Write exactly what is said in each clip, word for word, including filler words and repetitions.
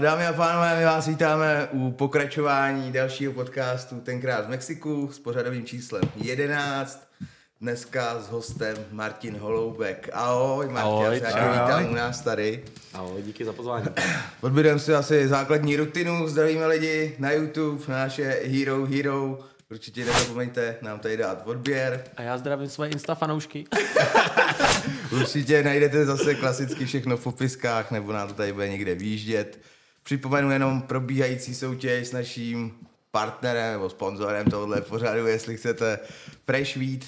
Dámy a pánové, my vás vítáme u pokračování dalšího podcastu, tenkrát v Mexiku, s pořadovým číslem jedenáct. Dneska s hostem Martin Holoubek. Ahoj, Martin, já tě vítám u nás tady. Ahoj, díky za pozvání. Odbydeme si asi základní rutinu, zdravíme lidi na YouTube, na naše Hero Hero. Určitě nezapomeňte nám tady dát odběr. A já zdravím své Insta fanoušky. Určitě najdete zase klasicky všechno v popiskách, nebo nám to tady bude někde výjíždět. Připomenu jenom probíhající soutěž s naším partnerem nebo sponzorem tohohle pořadu, jestli chcete Fresh Wheat,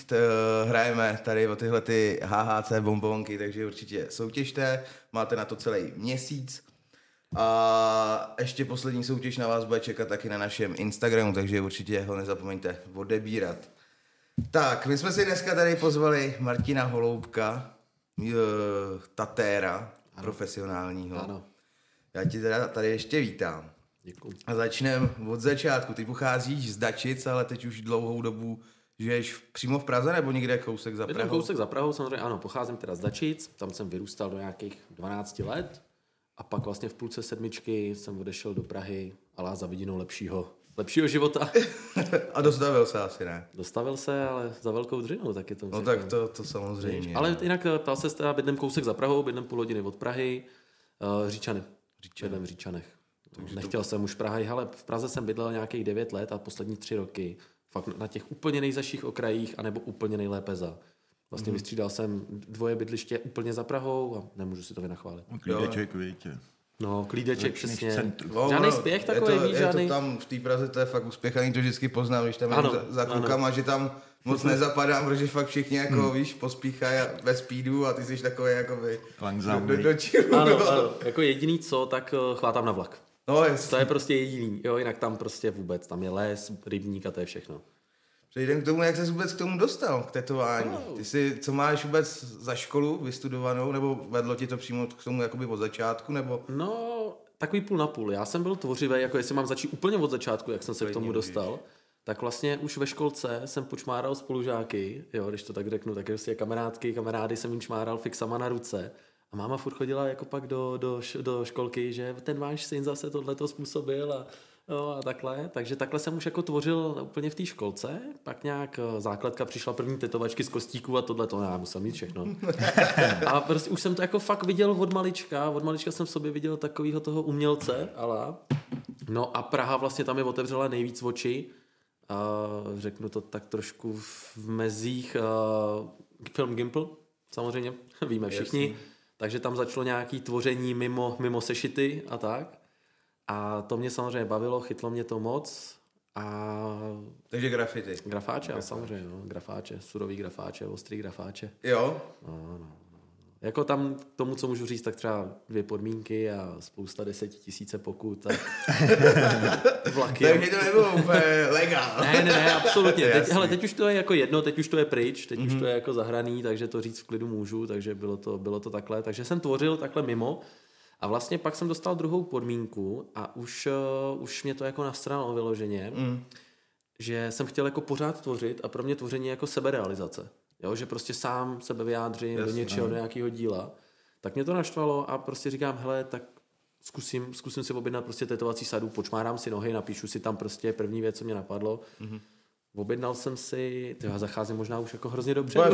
hrajeme tady o tyhle ty há há cé bombonky, takže určitě soutěžte, máte na to celý měsíc. A ještě poslední soutěž na vás bude čekat taky na našem Instagramu, takže určitě ho nezapomeňte odebírat. Tak, my jsme si dneska tady pozvali Martina Holoubka, tatéra, ano, profesionálního. Ano. Já tě teda tady ještě vítám. Děkuji. A začneme od začátku. Ty pocházíš z Dačic, ale teď už dlouhou dobu žiješ přímo v Praze nebo někde kousek za Prahou? Kousek za Prahou, samozřejmě ano. Pocházím teda z Dačic, tam jsem vyrůstal do nějakých dvanácti let a pak vlastně v půlce sedmičky jsem odešel do Prahy a za vidinou lepšího, lepšího života. A dostavil se asi, ne? Dostavil se, ale za velkou dřinou taky. To no tak to, to samozřejmě. Ale jinak ptal se teda, bydlím kousek za Prahou, bydlím půl hodiny od Prahy, Říčany. Bydlím v Říčanech. Takže nechtěl to... jsem už Praha, ale v Praze jsem bydlel nějakých devět let a poslední tři roky fakt na těch úplně nejzaších okrajích anebo úplně nejlépe za. Vlastně mm. vystřídal jsem dvoje bydliště úplně za Prahou a nemůžu si to vynachválit. Klídeček, víte. No, klídeček, přesně. Žádný spěch takový, víš, žádný. Je to tam v té Praze, to je fakt uspěchaný, to vždycky poznám, když tam ano, za, za klukama, ano. Že tam moc nezapadám, protože fakt všichni jako, hmm. víš, pospíchají ve speedu a ty jsi takový jako by do, do, do čilu. Ano, ano, jako jediný co, tak chvátám na vlak. No, to je prostě jediný, jo, jinak tam prostě vůbec, tam je les, rybník a to je všechno. Přejdem k tomu, jak ses vůbec k tomu dostal, k tetování. No. Ty jsi, co máš vůbec za školu vystudovanou, nebo vedlo ti to přímo k tomu jakoby od začátku, nebo? No, takový půl na půl. Já jsem byl tvořivý, jako jestli mám začít úplně od začátku, jak jsem se k tomu dostal. Tak vlastně už ve školce jsem počmáral spolužáky, jo, když to tak řeknu, tak prostě kamarádky, kamarády jsem jim čmáral fixama na ruce. A máma furt chodila jako pak do, do, do školky, že ten váš syn zase tohleto způsobil a, jo, a takhle. Takže takhle jsem už jako tvořil úplně v té školce, pak nějak základka přišla první tetovačky z kostíků a tohleto, já musel mít všechno. A prostě už jsem to jako fakt viděl od malička, od malička jsem v sobě viděl takovýho toho umělce, ala. No a Praha vlastně tam je otevřela nejvíc oči. A řeknu to tak trošku v mezích, uh, film Gimple, samozřejmě, víme všichni, jasně. Takže tam začalo nějaké tvoření mimo, mimo sešity a tak. A to mě samozřejmě bavilo, chytlo mě to moc. A... Takže grafity. Grafáče, grafáče. samozřejmě, no, grafáče, surový grafáče, ostrý grafáče. Jo? No, no. Jako tam k tomu, co můžu říct, tak třeba dvě podmínky a spousta desetitisíce pokut a vlaky. Takže to nebylo úplně legál. Ne, ne, ne, absolutně. Teď, hele, teď už to je jako jedno, teď už to je pryč, teď mm-hmm. už to je jako zahraný, takže to říct v klidu můžu, takže bylo to, bylo to takhle. Takže jsem tvořil takhle mimo a vlastně pak jsem dostal druhou podmínku a už, uh, už mě to jako nastralo vyloženě, mm. že jsem chtěl jako pořád tvořit a pro mě tvoření jako seberealizace. Jo, že prostě sám sebe vyjádřím yes, do něčeho, do nějakého díla, tak mě to naštvalo a prostě říkám, hele, tak zkusím, zkusím si objednat prostě tetovací sadu, počmárám si nohy, napíšu si tam prostě první věc, co mě napadlo. Mm-hmm. Objednal jsem si, tyho, zacházím možná už jako hrozně dopředu.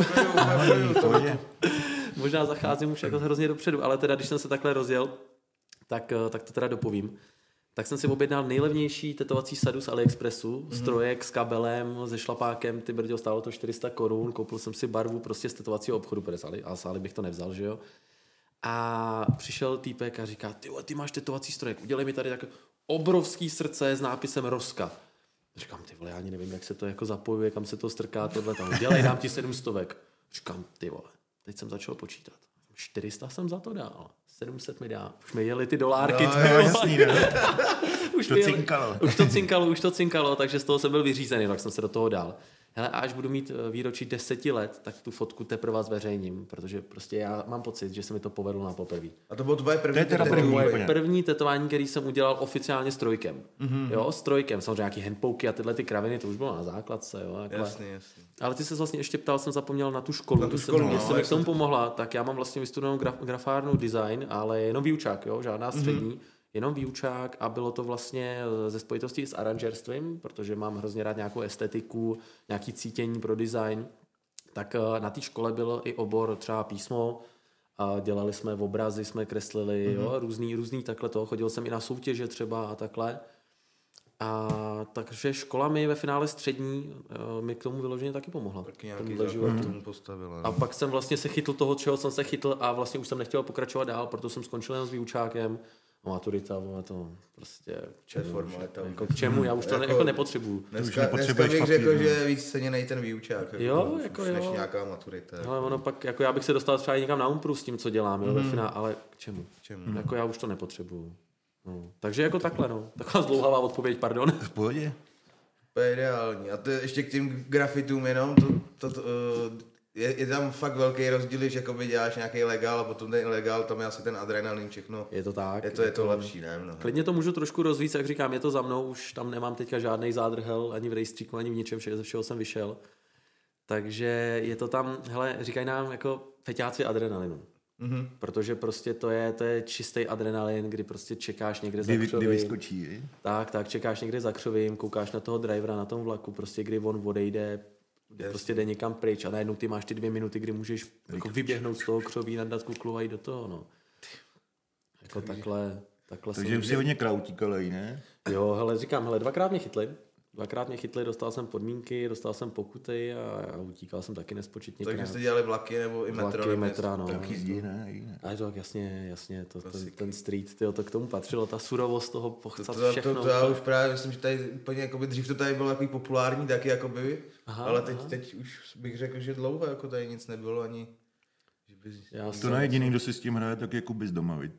Možná zacházím už jako hrozně dopředu, ale teda, když jsem se takhle rozjel, tak, tak to teda dopovím. Tak jsem si objednal nejlevnější tetovací sadu z Aliexpressu, strojek s kabelem, se šlapákem, ty brděl, stálo to čtyři sta korun, koupil jsem si barvu prostě z tetovacího obchodu, a z Ali bych to nevzal, že jo. A přišel týpek a říká, ty, ty máš tetovací strojek, udělej mi tady tak obrovský srdce s nápisem Roska. Říkám, ty vole, já ani nevím, jak se to jako zapojuje, kam se to strká, tohle tam, udělej, dám ti sedm stovek. Říkám, ty vole, teď jsem začal počítat. čtyři sta jsem za to dal, sedm set mi dá. Už mi jeli ty dolárky. No, jo, jasný, už, to jeli, cinkalo. už to cinkalo. Už to cinkalo, takže z toho jsem byl vyřízený, tak jsem se do toho dal. Hele, až budu mít výročí deseti let, tak tu fotku teprve zveřejním, protože prostě já mám pocit, že se mi to povedlo na poprvé. A to bylo tvoje první, to je první, první, první tetování, který jsem udělal oficiálně s trojkem. Mm-hmm. Jo, s trojkem, samozřejmě nějaký handpouky a tyhle ty kraviny, to už bylo na základce. Jo, jasný, jasný. Ale ty se vlastně ještě ptal, jsem zapomněl na tu školu, na tu školu, jsem, no, jsem mi k tomu pomohla, tak já mám vlastně vystudovanou graf, grafárnou design, ale jenom výučák, jo, žádná střední. Mm-hmm. jenom výučák a bylo to vlastně ze spojitosti s aranžerstvím, protože mám hrozně rád nějakou estetiku, nějaký cítění pro design, tak na té škole byl i obor třeba písmo, a dělali jsme obrazy, jsme kreslili, mm-hmm. jo, různý, různý takhle toho, chodil jsem i na soutěže třeba a takhle. A takže škola mi ve finále střední mi k tomu vyloženě taky pomohla. Taky nějaký základ k tomu postavila. A pak jsem vlastně se chytl toho, čeho jsem se chytl a vlastně už jsem nechtěl pokračovat dál, proto jsem skončil jen s výučákem. Maturita, ono to prostě k forma, jako k čemu, já už to jako, ne, jako nepotřebuju. Dneska, dneska bych řekl, ne? Že víc ceněnej ten výučák, jako, jo, jako než jo. Nějaká maturita. Jako. Ale ono pak, jako já bych se dostal třeba někam na umpru s tím, co dělám, mm. jo, ve finále, ale k čemu? K čemu? Mm. Jako já už to nepotřebuju. No. Takže jako takhle, no. Taková zdlouhavá odpověď, pardon. V pohodě. To je ideální. A to ještě k těm grafitům jenom, to... to, to uh, Je, je tam fakt velký rozdíl, když jakoby děláš nějaký legál a potom ten ilegál, tam je asi ten adrenalin, všechno. Je to tak. Je to, je to, to lepší, ne? No. Klidně to můžu trošku rozvíct, jak říkám, je to za mnou, už tam nemám teďka žádnej zádrhel, ani v rejstříku, ani v ničem, ze všeho jsem vyšel. Takže je to tam, hele, říkají nám jako feťáci adrenalinu. Mm-hmm. Protože prostě to je, to je čistý adrenalin, kdy prostě čekáš někde za křovím. Kdy vyskočí. Tak, tak, čekáš někde za křovím, koukáš na toho drivera na tom vlaku, prostě kdy on odejde. Yes. Prostě jde někam pryč a najednou ty máš ty dvě minuty, kdy můžeš jako vyběhnout z toho křoví, nadat kuklu a jít do toho, no. Jako takže, takhle, takhle. Takže jim si hodně krautíkalej, ne? Jo, hele, říkám, hele, dvakrát mě chytli, dvakrát mě chytli, dostal jsem podmínky, dostal jsem pokuty a, a utíkal jsem taky nespočetně. Takže jste dělali vlaky nebo i metro? Vlaky, metra, no. Tak jízdí, ne? A to tak, jasně, jasně, to, ten, ten street, tyjo, to k tomu patřilo, ta surovost toho pochcat to, to, všechno. To, to, to já už právě myslím, že tady úplně, jakoby, dřív to tady bylo takový populární, taky jakoby, aha, ale teď, teď už bych řekl, že dlouho jako tady nic nebylo ani. Že bys, to na jediný, kdo si s tím hraje, tak je Kuby z doma, víc.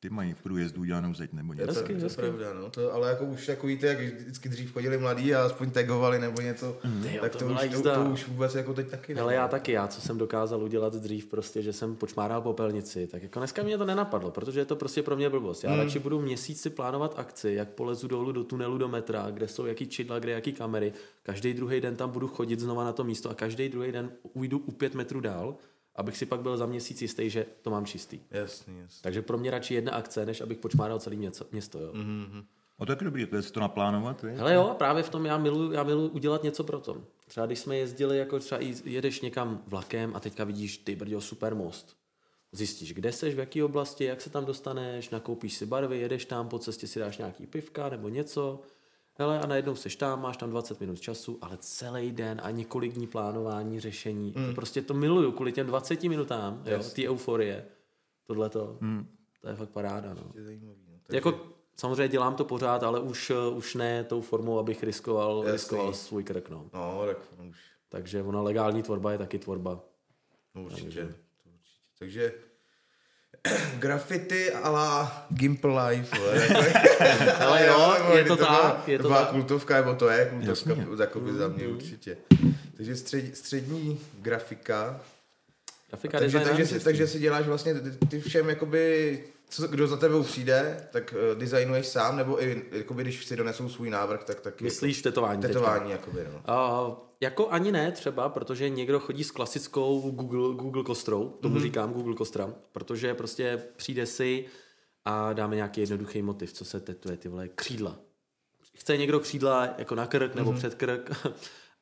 Ty mají v průjezdu udělanou zeď nebo něco. Hezky, to je pravda, no. To, ale jako už jako víte, jak vždycky dřív chodili mladí a aspoň tagovali nebo něco, mm. tak to, to, už, to, to už vůbec jako teď taky. Ale já taky, já co jsem dokázal udělat dřív prostě, že jsem počmáral popelnici, tak jako dneska mě to nenapadlo, protože je to prostě pro mě blbost. Já mm. radši budu měsíc si plánovat akci, jak polezu dolů do tunelu do metra, kde jsou jaký čidla, kde jaký kamery. Každý druhý den tam budu chodit znova na to místo a každý druhý den ujdu u pět metrů dál. Abych si pak byl za měsíc jistý, že to mám čistý. Jasný, jasný. Takže pro mě radši jedna akce, než abych počmáral celý měco, město. Jo. Mm-hmm. O tak dobrý, to je to naplánovat. Je? Hele jo, právě v tom já miluji já miluji udělat něco pro to. Třeba když jsme jezdili, jako třeba jedeš někam vlakem a teďka vidíš, ty brďo, super most. Zjistíš, kde seš, v jaký oblasti, jak se tam dostaneš, nakoupíš si barvy, jedeš tam, po cestě si dáš nějaký pivka nebo něco. Hele, a najednou seš tam, máš tam dvacet minut času, ale celý den a několik dní plánování, řešení. Mm. To prostě to miluju kvůli těm dvaceti minutám, yes. jo, té euforie. Tohleto, mm. to je fakt paráda. No. Zajímavý, no. Takže... Jako, samozřejmě dělám to pořád, ale už, už ne tou formou, abych riskoval, yes. riskoval svůj krk. No. No, tak už. Takže ona legální tvorba je taky tvorba. No, určitě. Takže, to určitě. Takže... Graffiti a la Gimp Life. Ale jo, je to tak. Je to tak. Kultovka, nebo to je kultovka, jakoby za mě určitě. Takže střed, střední grafika. grafika takže, takže, si, takže si děláš vlastně, ty všem, jakoby, co, kdo za tebou přijde, tak uh, designuješ sám, nebo i jakoby, když si donesou svůj návrh, tak taky... Myslíš tetování Tetování, jakoby, no. Uh, jako ani ne třeba, protože někdo chodí s klasickou Google, Google kostrou, tomu mm-hmm. říkám Google kostra, protože prostě přijde si a dáme nějaký jednoduchý motiv, co se tetuje, ty vole, křídla. Chce někdo křídla jako na krk nebo mm-hmm. před krk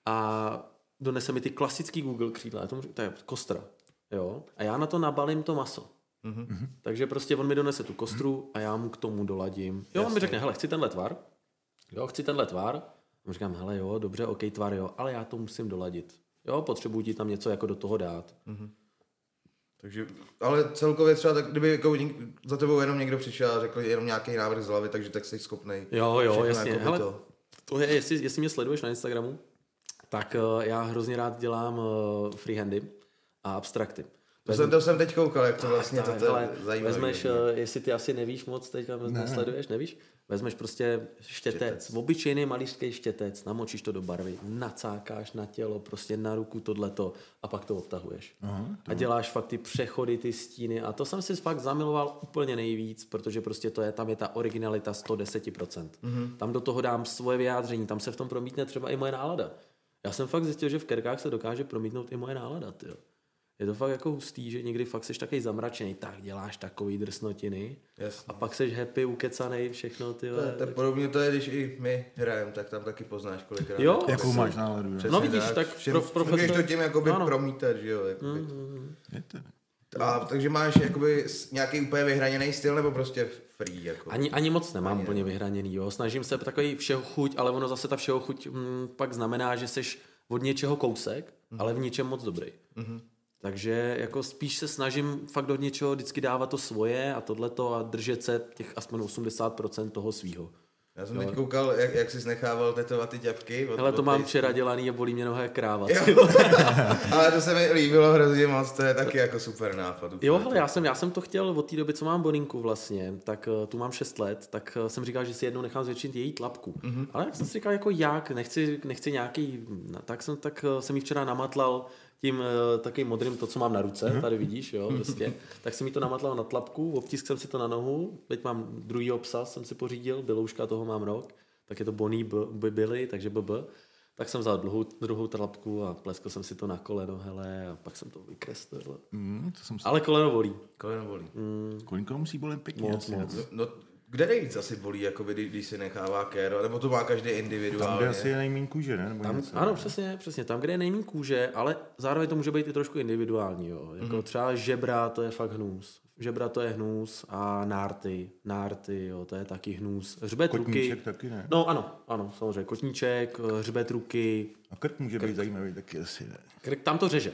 a donese mi ty klasický Google křídla, tomu, to je kostra, jo, a já na to nabalím to maso. Mm-hmm. Takže prostě on mi donese tu kostru a já mu k tomu doladím. Jo, on mi řekne, hele, chci tenhle tvar. Jo, chci tenhle tvar. A mu říkám, hele, jo, dobře, okej, tvar, jo, ale já to musím doladit. Jo, potřebuji ti tam něco jako do toho dát. Mm-hmm. Takže, ale celkově třeba, tak kdyby jako za tebou jenom někdo přišel a řekl jenom nějaký návrh z hlavy, takže tak jsi schopnej. Jo, jo, jasně. Hele, to. To je, jestli, jestli mě sleduješ na Instagramu, tak uh, já hrozně rád dělám uh, freehandy a abstrakty. To jsem, to jsem teď koukal, jak to vlastně to je zajímavé. Vezmeš, jestli ty asi nevíš moc, teďka ne. sleduješ, nevíš? Vezmeš prostě štětec, štětec. Obyčejný malířský štětec, namočíš to do barvy, nacákáš na tělo, prostě na ruku tohleto a pak to obtahuješ. Aha, to a děláš fakt ty přechody, ty stíny a to jsem si fakt zamiloval úplně nejvíc, protože prostě to je, tam je ta originalita sto deset procent. Mhm. Tam do toho dám svoje vyjádření, tam se v tom promítne třeba i moje nálada. Já jsem fakt zjistil, že v kerkách se dokáže promítnout i moje nálada, tyjo. je to fakt jako hustý, že někdy fakt seš takový zamračený, tak děláš takový drsnotiny. Jasně. A pak seš happy, ukecanej, všechno tyhle. To, to podobně to je, když i my hrajeme, tak tam taky poznáš kolikrát. Jo, tak, jakou máš náladu. No vidíš, tak profesionál. Můžeš to tím jakoby ano. promítat, že jo. Mm-hmm. Je to. A, takže máš jakoby nějaký úplně vyhraněný styl nebo prostě free? Jako? Ani, ani moc nemám ani úplně vyhraněný, jo. Snažím se takový všeho chuť, ale ono zase ta všeho chuť m, pak znamená, že seš od něčeho kousek, mm-hmm. ale v něčem moc dobrý. Mm-hmm. Takže jako spíš se snažím fakt do něčeho vždycky dávat to svoje a tohleto a držet se těch aspoň osmdesát procent toho svýho. Já jsem jo. teď koukal, jak, jak jsi nechával tetovat ty ťapky. Od, hele, to mám včera dělaný a bolí mě noha jak kráva. Ale to se mi líbilo hrozně moc, to je taky jako super nápad. Jo, hele, já jsem, já jsem to chtěl od té doby, co mám boninku vlastně, tak tu mám šest let, tak jsem říkal, že si jednou nechám zvětšit její tlapku. Mm-hmm. Ale jak jsem si říkal, jako jak, nechci, nechci nějaký, tak jsem, tak jsem ji včera namatlal tím takovým modrým, to, co mám na ruce, tady vidíš, jo, prostě. Tak jsem mi to namatlal na tlapku, obtisk jsem si to na nohu, teď mám druhýho psa, jsem si pořídil, Bilouška, toho mám rok, tak je to Bonnie by Billy, takže B B. Tak jsem vzal druhou, druhou tlapku a pleskl jsem si to na koleno, hele, a pak jsem to vykreslil. Mm, to jsem si... Ale koleno volí. Koleno volí. Mm. Kolinko musí bolet pěkně. Moc, moc. No, kde nejvíc asi bolí, jako kdy, když se nechává kéro? Nebo to má každý individuálně? Tam, kde asi je nejméně kůže, ne? Nebo tam, něco, ano, ne? Přesně, přesně. Tam, kde je nejméně kůže, ale zároveň to může být i trošku individuální. Jo. Jako mm-hmm. třeba žebra, to je fakt hnus. Žebra, to je hnus a nárty. Nárty, jo, to je taky hnus. Hřbet, kotníček ruky. Taky, ne? No ano, ano, samozřejmě. Kotníček, hřbet, ruky. A krk může krk. být zajímavý taky asi, ne? Krk, tam to řeže.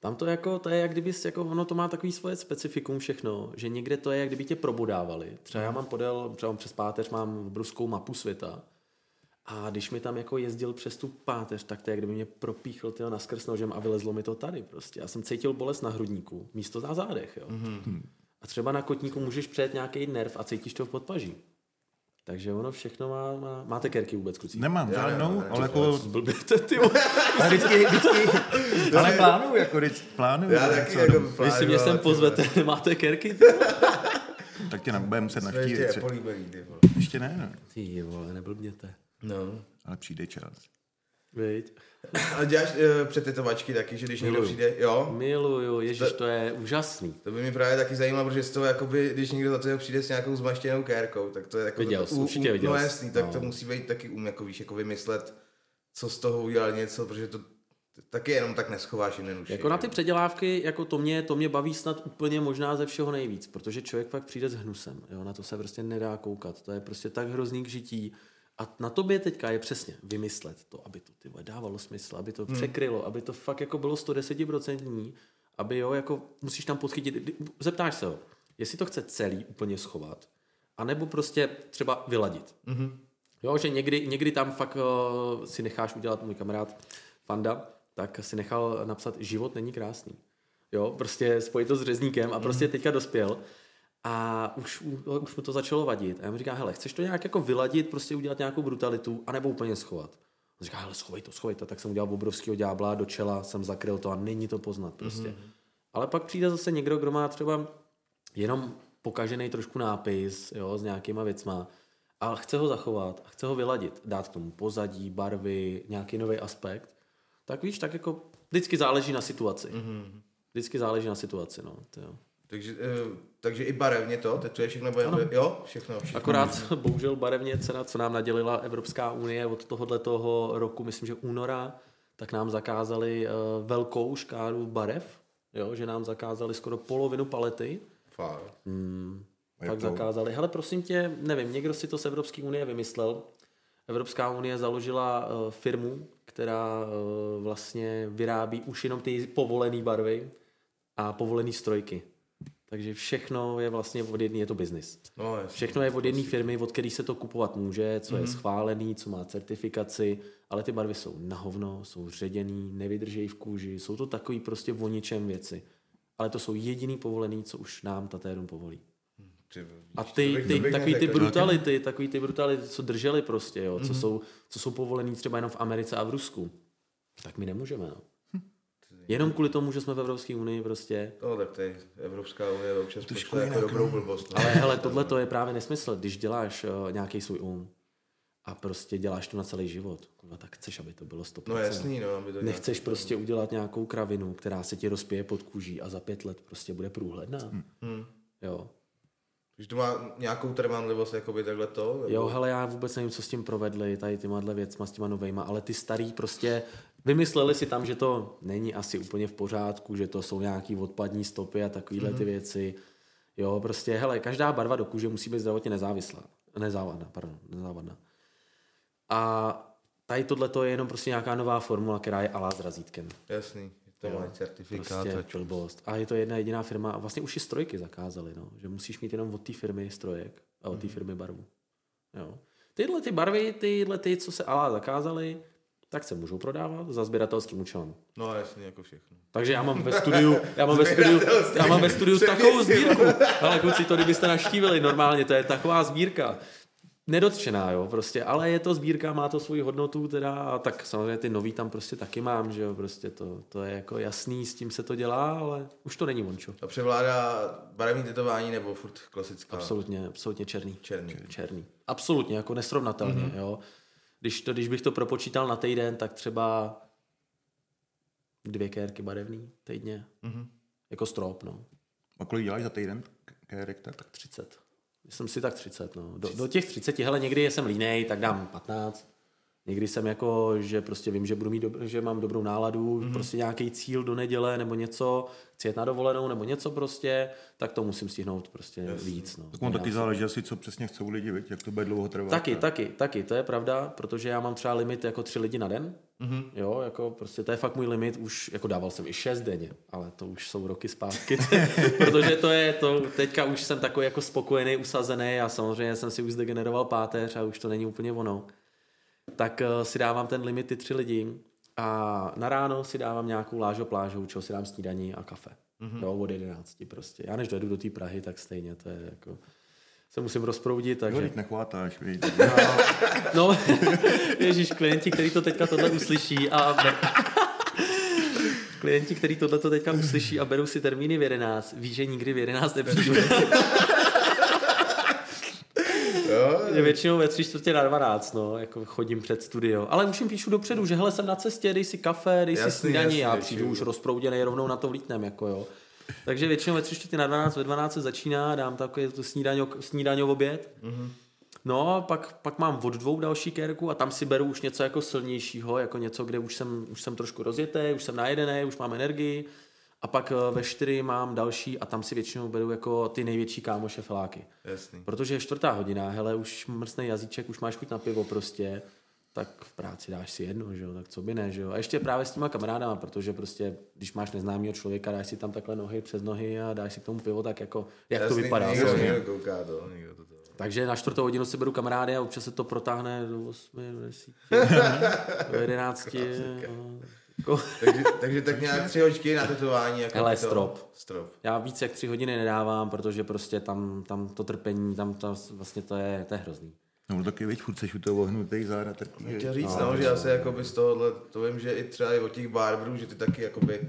Tam to jako, to je jak kdyby, jako ono to má takový svoje specifikum všechno, že někde to je, jak kdyby tě probodávali. Třeba já mám podél, třeba přes páteř mám bruskou mapu světa a když mi tam jako jezdil přes tu páteř, tak to je, jak kdyby mě propíchl tyho naskrz nožem a vylezlo mi to tady prostě. Já jsem cítil bolest na hrudníku, místo na zádech, jo. Mm-hmm. A třeba na kotníku můžeš přejet nějaký nerv a cítíš to v podpaží. Takže ono všechno má, má... Máte kerky vůbec, kluci? Nemám, žádnou, ale jako... Zblběte, ty vole. Vždycky, vždycky. Ale plánuju, jako plánuju. Já taky jako plánuju. Jestli mě sem pozvete, nemáte kerky, ty vole. Tak tě budeme muset navštívit. Ještě je políbený, ty vole. Ještě ne, no. Ty vole, neblbněte. No. Ale přijde čas. Víď. A děláš uh, přetetovačky taky, že když Miluju. někdo přijde, jo? Miluju, ježiš, to, to je úžasný. To by mi právě taky zajímalo, protože z toho, jakoby, když někdo za toho přijde s nějakou zmaštěnou kérkou, tak to je takový... Viděl jsi, určitě viděl jsi. No jasný, tak no. To musí být taky um, jako víš, jako vymyslet, co z toho udělal něco, protože to taky jenom tak neschováš jiné nuši. Jako na ty předělávky, jako to mě, to mě baví snad úplně možná ze všeho nejvíc, protože člověk pak přijde s hnusem, jo? Na to se prostě nedá koukat, to je prostě tak hrozný k žití. A na tobě teďka je přesně vymyslet to, aby to tyhle dávalo smysl, aby to hmm. překrylo, aby to fakt jako bylo sto deset procent, aby jo, jako musíš tam podchytit, zeptáš se ho, jestli to chce celý úplně schovat, anebo prostě třeba vyladit. Hmm. Jo, že někdy, někdy tam fakt uh, si necháš udělat, můj kamarád Fanda, tak si nechal napsat život není krásný. Jo, prostě spojit to s řezníkem a prostě teďka dospěl. A už, už mu to začalo vadit. A já mu říkám, hele, chceš to nějak jako vyladit, prostě udělat nějakou brutalitu, anebo úplně schovat. On říká, hele, schovej to, schovej to. Tak jsem udělal obrovskýho ďábla do čela, jsem zakryl to a není to poznat prostě. Mm-hmm. Ale pak přijde zase někdo, kdo má třeba jenom pokažený trošku nápis, jo, s nějakýma věcma, ale chce ho zachovat a chce ho vyladit. Dát k tomu pozadí, barvy, nějaký nový aspekt. Tak víš, tak jako vždycky záleží na situaci. Mm-hmm. Vždycky záleží na situaci, no. To jo. Takže, takže i barevně to, teď to je všechno, jo, všechno, všechno. Akorát bohužel barevně cena, co nám nadělila Evropská unie od tohoto roku, myslím, že února, tak nám zakázali velkou škálu barev, jo, že nám zakázali skoro polovinu palety. Fakt. Hmm, tak zakázali. Hele, prosím tě, nevím, někdo si to z Evropské unie vymyslel. Evropská unie založila firmu, která vlastně vyrábí už jenom ty povolené barvy a povolené strojky. Takže všechno je vlastně od jedné, je to biznis. No, všechno je od jedné firmy, od které se to kupovat může, co mm-hmm. je schválený, co má certifikaci, ale ty barvy jsou na hovno, jsou ředěný, nevydržejí v kůži, jsou to takový prostě o ničem věci. Ale to jsou jediný povolený, co už nám Tatérum povolí. A ty, ty, takový ty brutality, takový ty brutality, co drželi prostě, jo, co, mm-hmm. jsou, co jsou povolený třeba jenom v Americe a v Rusku, tak my nemůžeme, no. Jenom kvůli tomu, že jsme v Evropské unii prostě. No tak tady Evropská unie občas počítá jako dobrou blbost. Ne? Ale hele, tohle to je právě nesmysl, když děláš uh, nějaký svůj um. a prostě děláš to na celý život. No, tak chceš, aby to bylo sto procent. No jasný, no. Aby to nechceš prostě jen. udělat nějakou kravinu, která se ti rozpije pod kůží a za pět let prostě bude průhledná. Hmm. Jo. Takže to má nějakou trvanlivost, jakoby takhle to? Nebo... Jo, hele, já vůbec nevím, co s tím provedli, tady tyhle věcma, s těma novejma, ale ty starý prostě vymysleli si tam, že to není asi úplně v pořádku, že to jsou nějaký odpadní stopy a takovýhle mm-hmm. ty věci. Jo, prostě, hele, každá barva do kůže musí být zdravotně nezávislá. Nezávadná, pardon, nezávadná. A tady tohleto je jenom prostě nějaká nová formula, která je alá s razítkem. Jasný. To má certifikát. Prostě blbost. A je to jedna jediná firma. A vlastně už i strojky zakázali, no. Že musíš mít jenom od té firmy strojek a od té firmy barvu. Jo. Tyhle ty barvy, tyhle ty, co se alá zakázaly, tak se můžou prodávat za sběratelským účelem. No jasně, jako všechno. Takže já mám ve studiu, já mám ve studiu, já mám ve studiu takovou sbírku. Ale kluci, to kdybyste navštívili normálně, to je taková sbírka. Nedotčená, jo, prostě, ale je to sbírka, má to svoji hodnotu teda, a tak samozřejmě ty nový tam prostě taky mám, že jo, prostě to, to je jako jasný, s tím se to dělá, ale už to není vončo. A převládá barevný tetování nebo furt klasická? Absolutně, absolutně černý. Černý. Černý. černý. Absolutně, jako nesrovnatelně, mm-hmm. jo. Když, to, když bych to propočítal na týden, tak třeba dvě kérky barevný týdně, mm-hmm. jako strop, no. A kolik děláš za týden kérek? Tak, tak třicet. Jsem si tak třicet, no. Do, do těch třiceti, hele, někdy jsem línej, tak dám patnáct. Někdy jsem jako, že prostě vím, že budu mít, dobr, že mám dobrou náladu, mm-hmm. prostě nějaký cíl do neděle nebo něco, chci jet na dovolenou nebo něco prostě, tak to musím stihnout prostě yes. víc, no. Tak on taky záleží asi, co přesně chcou lidi, viď? Jak to bude dlouho trvat. Taky, ne? taky, taky, to je pravda, protože já mám třeba limit jako tři lidi na den, mm-hmm. jo, jako prostě to je fakt můj limit, už jako dával jsem i šest denně, ale to už jsou roky zpátky, protože to je to, teďka už jsem takový jako spokojený, usazený a samozřejmě jsem si už zdegeneroval páteř a už to není úplně ono. Tak si dávám ten limit ty tři lidi a na ráno si dávám nějakou lážo plážou, čeho si dám snídaní a kafe. Mm-hmm. Jo, od jedenácti prostě. Já než dojedu do té Prahy, tak stejně to je jako... se musím rozproudit, takže... Jolik nechvátáš, víte. No, no ježiš, klienti, který to teďka tohle uslyší a... klienti, který tohle to teďka uslyší a berou si termíny v jedenáct, ví, že nikdy v jedenáct nepřijdu. Je většinou ve tři čtvrtě na dvanáct, no, jako chodím před studio. Ale už jim píšu dopředu, že hele, jsem na cestě, dej si kafe, dej jasný, si snídaní, já přijdu jasný. Už rozprouděnej, rovnou na to vlítnem, jako jo. Takže většinou ve tři čtvrtě na dvanáct, ve dvanáct se začíná, dám takový snídaňový oběd. Mm-hmm. No, pak, pak mám od dvou další kérku a tam si beru už něco jako silnějšího, jako něco, kde už jsem, už jsem trošku rozjetý, už jsem najedený, už mám energii. A pak ve čtyři mám další a tam si většinou beru jako ty největší kámoše feláky. Jasný. Protože je čtvrtá hodina, hele, už mrsnej jazyček, už máš chuť na pivo prostě, tak v práci dáš si jedno, že jo, tak co by ne, že jo. A ještě právě s těma kamarádama, protože prostě, když máš neznámýho člověka, dáš si tam takhle nohy přes nohy a dáš si k tomu pivo, tak jako, jak jasný, to vypadá. Někdo, se, někdo kouká to, někdo to, to. Takže na čtvrtou hodinu si beru kamarády a občas se to protáhne do osmi, do desíti, do jedenácti. takže, takže tak nějak tři hočky na tetování. Jako hele, to... strop. strop. Já víc jak tři hodiny nedávám, protože prostě tam, tam to trpení, tam to, vlastně to je, to je hrozný. No taky víc, furt seš u toho ohnutých záda. Mě chtěl říct, no, no, že já se jakoby z tohohle, to vím, že i třeba i od těch barberů, že ty taky jakoby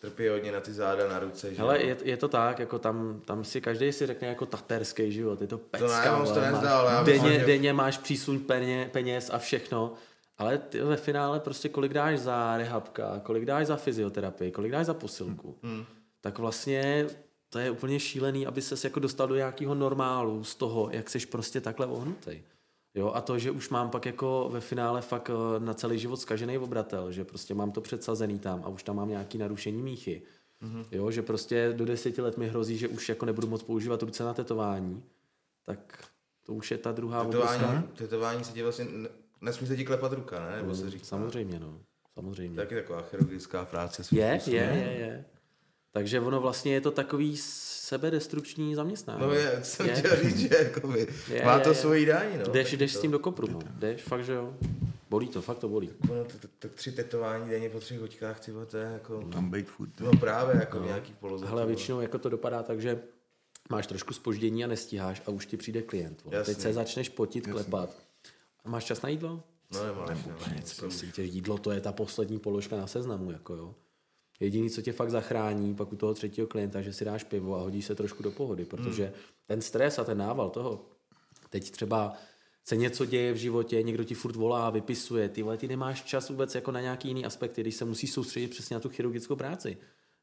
trpí hodně na ty záda, na ruce. Že? Hele, je, je to tak, jako tam, tam si každý si řekne jako taterský život, je to pecka. To nezdá, denně, že... denně máš přísun peně, peněz a všechno. Ale ty ve finále prostě kolik dáš za rehabka, kolik dáš za fyzioterapii, kolik dáš za posilku, mm. tak vlastně to je úplně šílený, aby ses jako dostal do nějakého normálu z toho, jak seš prostě takhle ohnutej. Jo, a to, že už mám pak jako ve finále fakt na celý život zkaženej obratel, že prostě mám to předsazený tam a už tam mám nějaký narušení míchy. Mm. Jo, že prostě do deseti let mi hrozí, že už jako nebudu moc používat ruce na tetování, tak to už je ta druhá obrovská. Tetování se ti vlastně... Nesmí se ti klepat ruka, ne? Nebo se říká. Samozřejmě, no. Samozřejmě. Taky taková chirurgická práce. Je, je, je, je. Takže ono vlastně je to takový sebedestrukční zaměstnání. No je, jsem chtěl říct, že jakoby, je, má je, to je. Svoji dání, no. Jdeš, jdeš to... s tím do kopru, no. Jdeš, fakt, že jo. Bolí to, fakt to bolí. Tak tři tetování denně po třech hoďkách, ty to je jako... Tam bait food. No právě, jako nějaký poloze. Hele, většinou jako to dopadá tak, že máš trošku zpoždění a nestíháš a už ti přijde klient. Teď se začneš potit, klepat. A máš čas na jídlo? No nemáš. Nebude, prosím tě, jídlo to je ta poslední položka na seznamu, jako jo. Jediný, co tě fakt zachrání, pak u toho třetího klienta, že si dáš pivo a hodíš se trošku do pohody, protože hmm. ten stres a ten nával toho, teď třeba se něco děje v životě, někdo ti furt volá, vypisuje, ty vole, ty nemáš čas vůbec jako na nějaký jiný aspekty, když se musíš soustředit přesně na tu chirurgickou práci.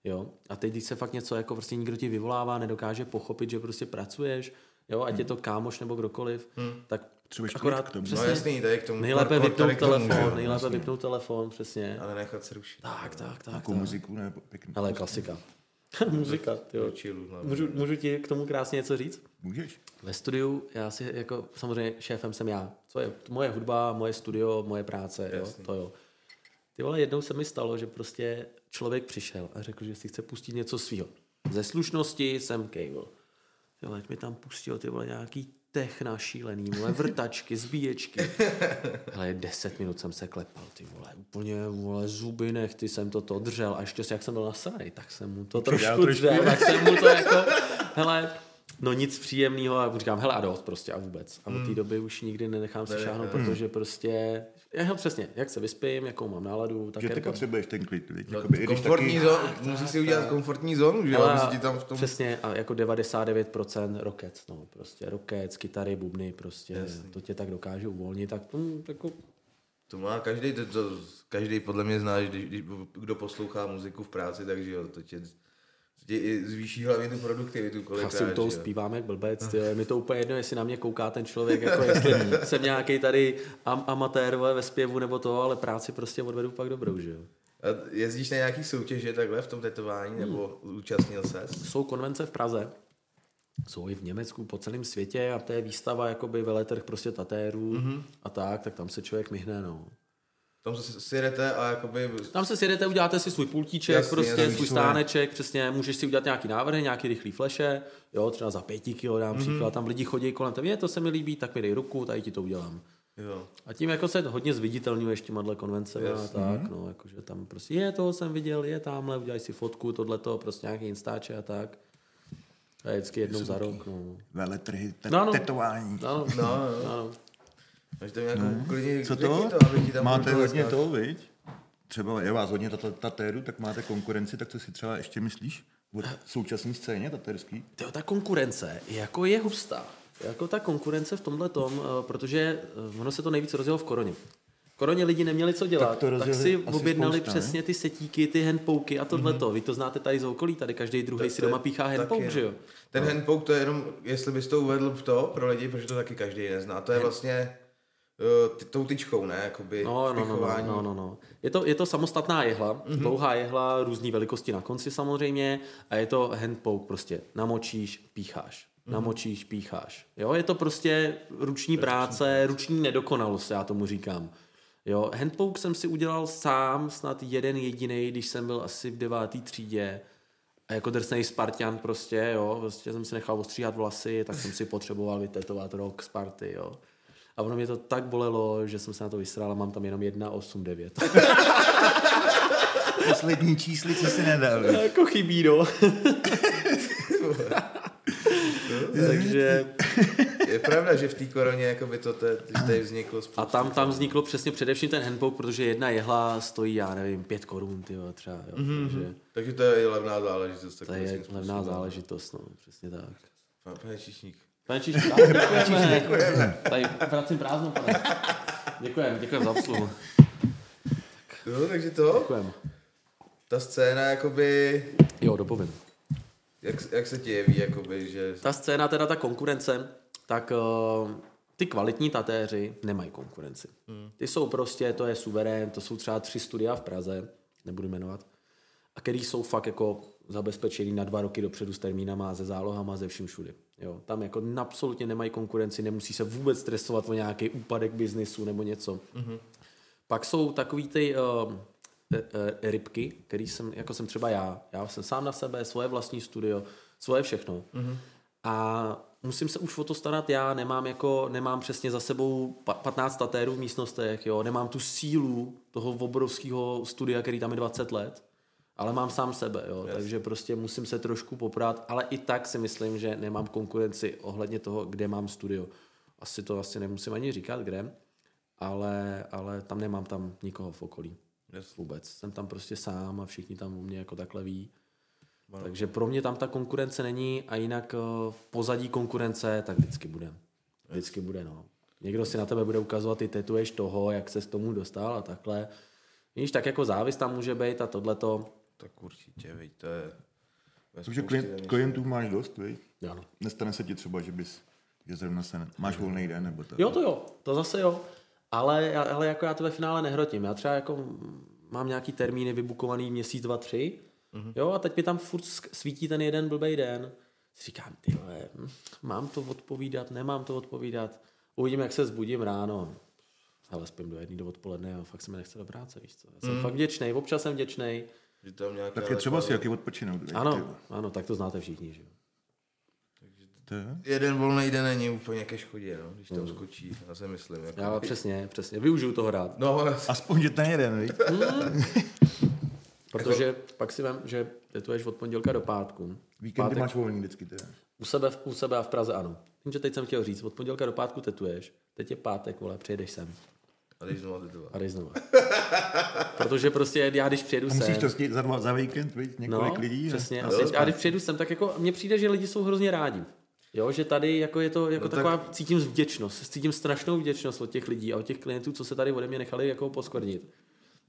Jo? A teď, když se fakt něco jako prostě nikdo ti vyvolává, nedokáže pochopit, že prostě pracuješ, jo, ať hmm. je to kámoš nebo kdokoliv, hmm. tak Třebuješ akorát přesně, no jasný, tady k tomu nejlépe vypnout telefon, může, nejlépe vypnout telefon, přesně. Ale nechat se rušit. Tak, tak, tak. Jako tak. Muziku ne, pěkný. Ale klasika. Muzika, jo. Můžu, můžu ti k tomu krásně něco říct? Můžeš. Ve studiu, já si jako, samozřejmě šéfem jsem já. Co je moje hudba, moje studio, moje práce, jo, to jo. Ty vole, jednou se mi stalo, že prostě člověk přišel a řekl, že si chce pustit něco svýho. Ze slušnosti jsem kejvil. Ty vole, mi tam pustil ty vole nějaký techna šílený, vole, vrtačky, zbíječky. Hele, deset minut jsem se klepal, ty vole, úplně, vole, zuby nechty, jsem toto držel a ještě, jak jsem byl nasraný, tak jsem mu to trošku držel, tak jsem mu to jako, hele, no nic příjemného a říkám, hele, a dost prostě a vůbec. A od té doby už nikdy nenechám se šáhnout, protože prostě, já přesně, jak se vyspím, jakou mám náladu, tak... Že teďka potřebuješ ten klid, komfortní zónu, musíš si udělat komfortní zónu, že jo, musíš tam v tom... Přesně, a jako devadesát devět procent rockec, no, prostě rockec, kytary, bubny, prostě, to tě tak dokáže uvolnit, tak jako... To má každý, každý podle mě zná, kdo poslouchá muziku v práci, takže jo, to tě... zvýší hlavně tu produktivitu kolikrát. Asi u toho zpívám jak blbec, je mi to úplně jedno, jestli na mě kouká ten člověk, jako jestli jsem nějaký tady am- amatér ve zpěvu nebo to, ale práci prostě odvedu pak dobrou, že jo. A jezdíš na nějaký soutěže takhle v tom tetování, hmm. nebo účastnil ses? Jsou konvence v Praze, jsou i v Německu, po celém světě a to je výstava jakoby veletrh prostě tatérů mm-hmm. a tak, tak tam se člověk myhne, no. Tam se sjedete a jakoby... Tam se sjedete, uděláte si svůj pultíček, jasný, prostě jasný, svůj stáneček, přesně, můžeš si udělat nějaký návrhy, nějaký rychlý fleše, jo, třeba za pěti kilo dám mm-hmm. příklad, tam lidi chodí kolem tebe, je, to se mi líbí, tak mi dej ruku, tady ti to udělám. Jo. A tím jako se hodně zviditelňuješ těma konvence a tak, no, jakože tam prostě je, toho jsem viděl, je tamhle, udělaj si fotku, tohleto, prostě nějaký instáče a tak. A vždycky jednou za rok, no. Veletrhy, te- no, no. tetování. No, no, no, no. Máte nějakou no. klidně, co to? to máte hodně toho, viď? Třeba je vás hodně tatéru, tak máte konkurenci, tak co si třeba ještě myslíš o současné scéně tatérský? Jo, ta konkurence jako je hustá. Jako ta konkurence v tomhletom, protože ono se to nejvíc rozjelo v koroně. V koroně lidi neměli co dělat, tak, tak si objednali spousta, přesně ty setíky, ty handpouky a tohleto. Mm-hmm. Vy to znáte tady z okolí, tady každý druhý si doma píchá handpouk, že jo? Ten no. handpouk to je jenom, jestli bys to uvedl v to pro lidi, protože to taky každý nezná. To je vlastně... Ty, tou tyčkou, ne? Jakoby no, no, no, no, no, no. Je to, je to samostatná jehla, mm-hmm. dlouhá jehla, různý velikosti na konci samozřejmě a je to handpouk prostě. Namočíš, pícháš. Mm-hmm. Namočíš, pícháš. Jo, je to prostě ruční práce, ruční nedokonalost, já tomu říkám. Jo, handpouk jsem si udělal sám, snad jeden jedinej, když jsem byl asi v devátý třídě. A jako drsnej Spartan prostě, jo. Prostě jsem si nechal ostříhat vlasy, tak jsem si potřeboval vytetovat rok Sparty, jo. A ono mě to tak bolelo, že jsem se na to vysral a mám tam jenom jedna osm devět. Poslední čísly, co si nedal. Jako chybí, no. Takže... Je pravda, že v té koroně jakoby to tady vzniklo spoustu. A tam, tam vzniklo přesně především ten handpouk, protože jedna jehla stojí, já nevím, pět korun, tyjo, třeba. Jo, mm-hmm. takže... takže to je levná záležitost. To je levná záležitost, no, přesně tak. Pane Čišník. Pane Čišník, děkujeme. Tady vracím prázdnou, pane. Děkujeme, děkujeme za obsluhu. No, takže to? Děkujeme. Ta scéna, jakoby... Jo, dopovím. Jak, jak se ti jeví, jakoby, že... Ta scéna, teda ta konkurence, tak uh, ty kvalitní tatéři nemají konkurenci. Hmm. Ty jsou prostě, to je suverén, to jsou třeba tři studia v Praze, nebudu jmenovat, a který jsou fakt jako... zabezpečený na dva roky dopředu s termínama, ze zálohama, ze vším všudy. Jo, tam jako absolutně nemají konkurenci, nemusí se vůbec stresovat o nějaký úpadek biznisu nebo něco. Mm-hmm. Pak jsou takový ty uh, e, e, rybky, který jsem, jako jsem třeba já. Já jsem sám na sebe, svoje vlastní studio, svoje všechno. Mm-hmm. A musím se už o to starat já, nemám jako, nemám přesně za sebou patnáct tatérů v místnostech, jo, nemám tu sílu toho obrovského studia, který tam je dvacet let. Ale mám sám sebe, jo, yes. takže prostě musím se trošku poprat, ale i tak si myslím, že nemám konkurenci ohledně toho, kde mám studio. Asi to asi nemusím ani říkat, kde, ale, ale tam nemám tam nikoho v okolí. Yes. Vůbec. Jsem tam prostě sám a všichni tam u mě jako takhle ví. Wow. Takže pro mě tam ta konkurence není a jinak v pozadí konkurence tak vždycky bude. Vždycky yes. bude, no. někdo si na tebe bude ukazovat, ty tetuješ toho, jak se s tomu dostal a takhle. Víš, tak jako závist tam může být a tohleto. Tak určitě, víš, to je... Protože klient, klientů máš dost, víš? Ano. Nestane se ti třeba, že bys, že zrovna se ne... máš volný den, nebo to... Jo, to jo, to zase jo. Ale, ale jako já to ve finále nehrotím. Já třeba jako mám nějaký termíny vybukovaný měsíc, dva, tři. Mm-hmm. Jo, a teď mi tam furt svítí ten jeden blbej den. Říkám, tyhle, mám to odpovídat, nemám to odpovídat. Uvidím, jak se zbudím ráno. Ale spím do jedný do odpoledne a fakt se mi nechce do práce, víš co. Já jsem mm. fakt vděčnej, občas jsem vděčnej. Tak je třeba si jaký odpočinout. Ano, ano, tak to znáte všichni, že jo. Jeden volný den není úplně ke škodě, no, když tam skočí, já si myslím. Jako... Já, přesně, přesně, využiju toho rád. No, aspoň je ten jeden, víš? Mm. Protože jako... pak si vem, že tetuješ od pondělka do pátku. Víkendy Pátek... máš volný vždycky teda. U sebe, u sebe a v Praze ano. Jenže teď jsem chtěl říct, od pondělka do pátku tetuješ, teď je pátek, vole, přijedeš sem. A jdeš znova tetovat. A jdeš znova. Protože prostě já, když přijedu sem... Musíš to snít za, dva, za víkend, víc, několik no, lidí. Přesně, a, teď, a když přijedu sem, tak jako mně přijde, že lidi jsou hrozně rádi. Jo, že tady jako je to jako no taková, tak... cítím vděčnost, cítím strašnou vděčnost od těch lidí a od těch klientů, co se tady ode mě nechali jako poskvrnit.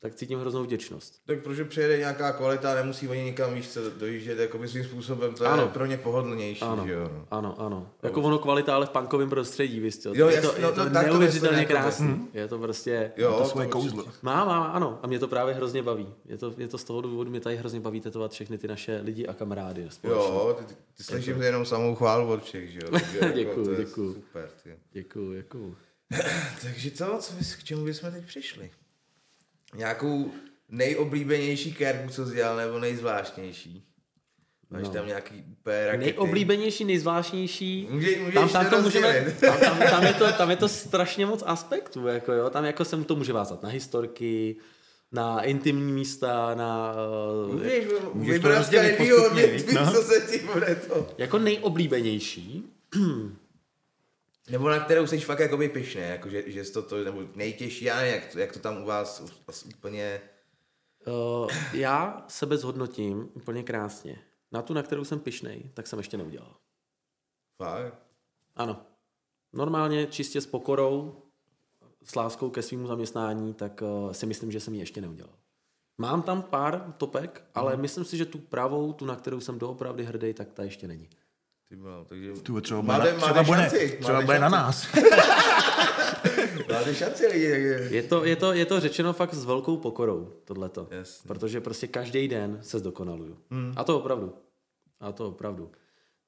Tak cítím hroznou vděčnost. Tak protože přijede nějaká kvalita, nemusí oni nikam víš co dojíždět, jako svým způsobem, to ano. je pro ně pohodlnější, ano. že jo. Ano, ano. Jako ono kvalita, ale v punkovém prostředí, víš co. Jo, je to, no, to, to neuvěřitelně krásný. Hm. Je to prostě jo, to svoje kouzlo. Má, má, ano. A mě to právě hrozně baví. Je to, je to z toho důvodu, mě tady hrozně baví tetovat všechny ty naše lidi a kamarády. Jo, ty, ty, ty slyším to... jenom samou chválu od všech, že jo. Děkuju, děkuju. Super, ty. Děkuju, děkuju. Takže co, k čemu bychom teď přišli? Nějakou nejoblíbenější kérku, co jsi dělal, nebo nejzvláštnější? Máš no. tam nějaký úplně rakety? Nejoblíbenější, nejzvláštnější? Může, tam, tam, to můžeme, tam, tam, tam, je to, tam je to strašně moc aspektů. Jako jo. Tam jako se mu to může vázat na historky, na intimní místa, na... Můžeš, můžeš prostě nejvýhodnětví, co se ti bude to. Jako nejoblíbenější... Nebo na kterou jsi fakt jakoby pyšný, jako že, že jsi to, to nebo nejtěžší, já nevím, jak, jak to tam u vás úplně... Uh, já sebe zhodnotím úplně krásně. Na tu, na kterou jsem pyšnej, tak jsem ještě neudělal. Fakt? Ano. Normálně čistě s pokorou, s láskou ke svému zaměstnání, tak uh, si myslím, že jsem ji ještě neudělal. Mám tam pár topek, ale mm. myslím si, že tu pravou, tu, na kterou jsem doopravdy hrdý, tak ta ještě není. Tyba, takže... Tu, třeba máte, bude, třeba bude, třeba bude na nás. Máte šanci lidi. Je to, je, to, je to řečeno fakt s velkou pokorou, tohleto. Jasně. Protože prostě každý den se zdokonaluju. Hmm. A to opravdu. A to opravdu.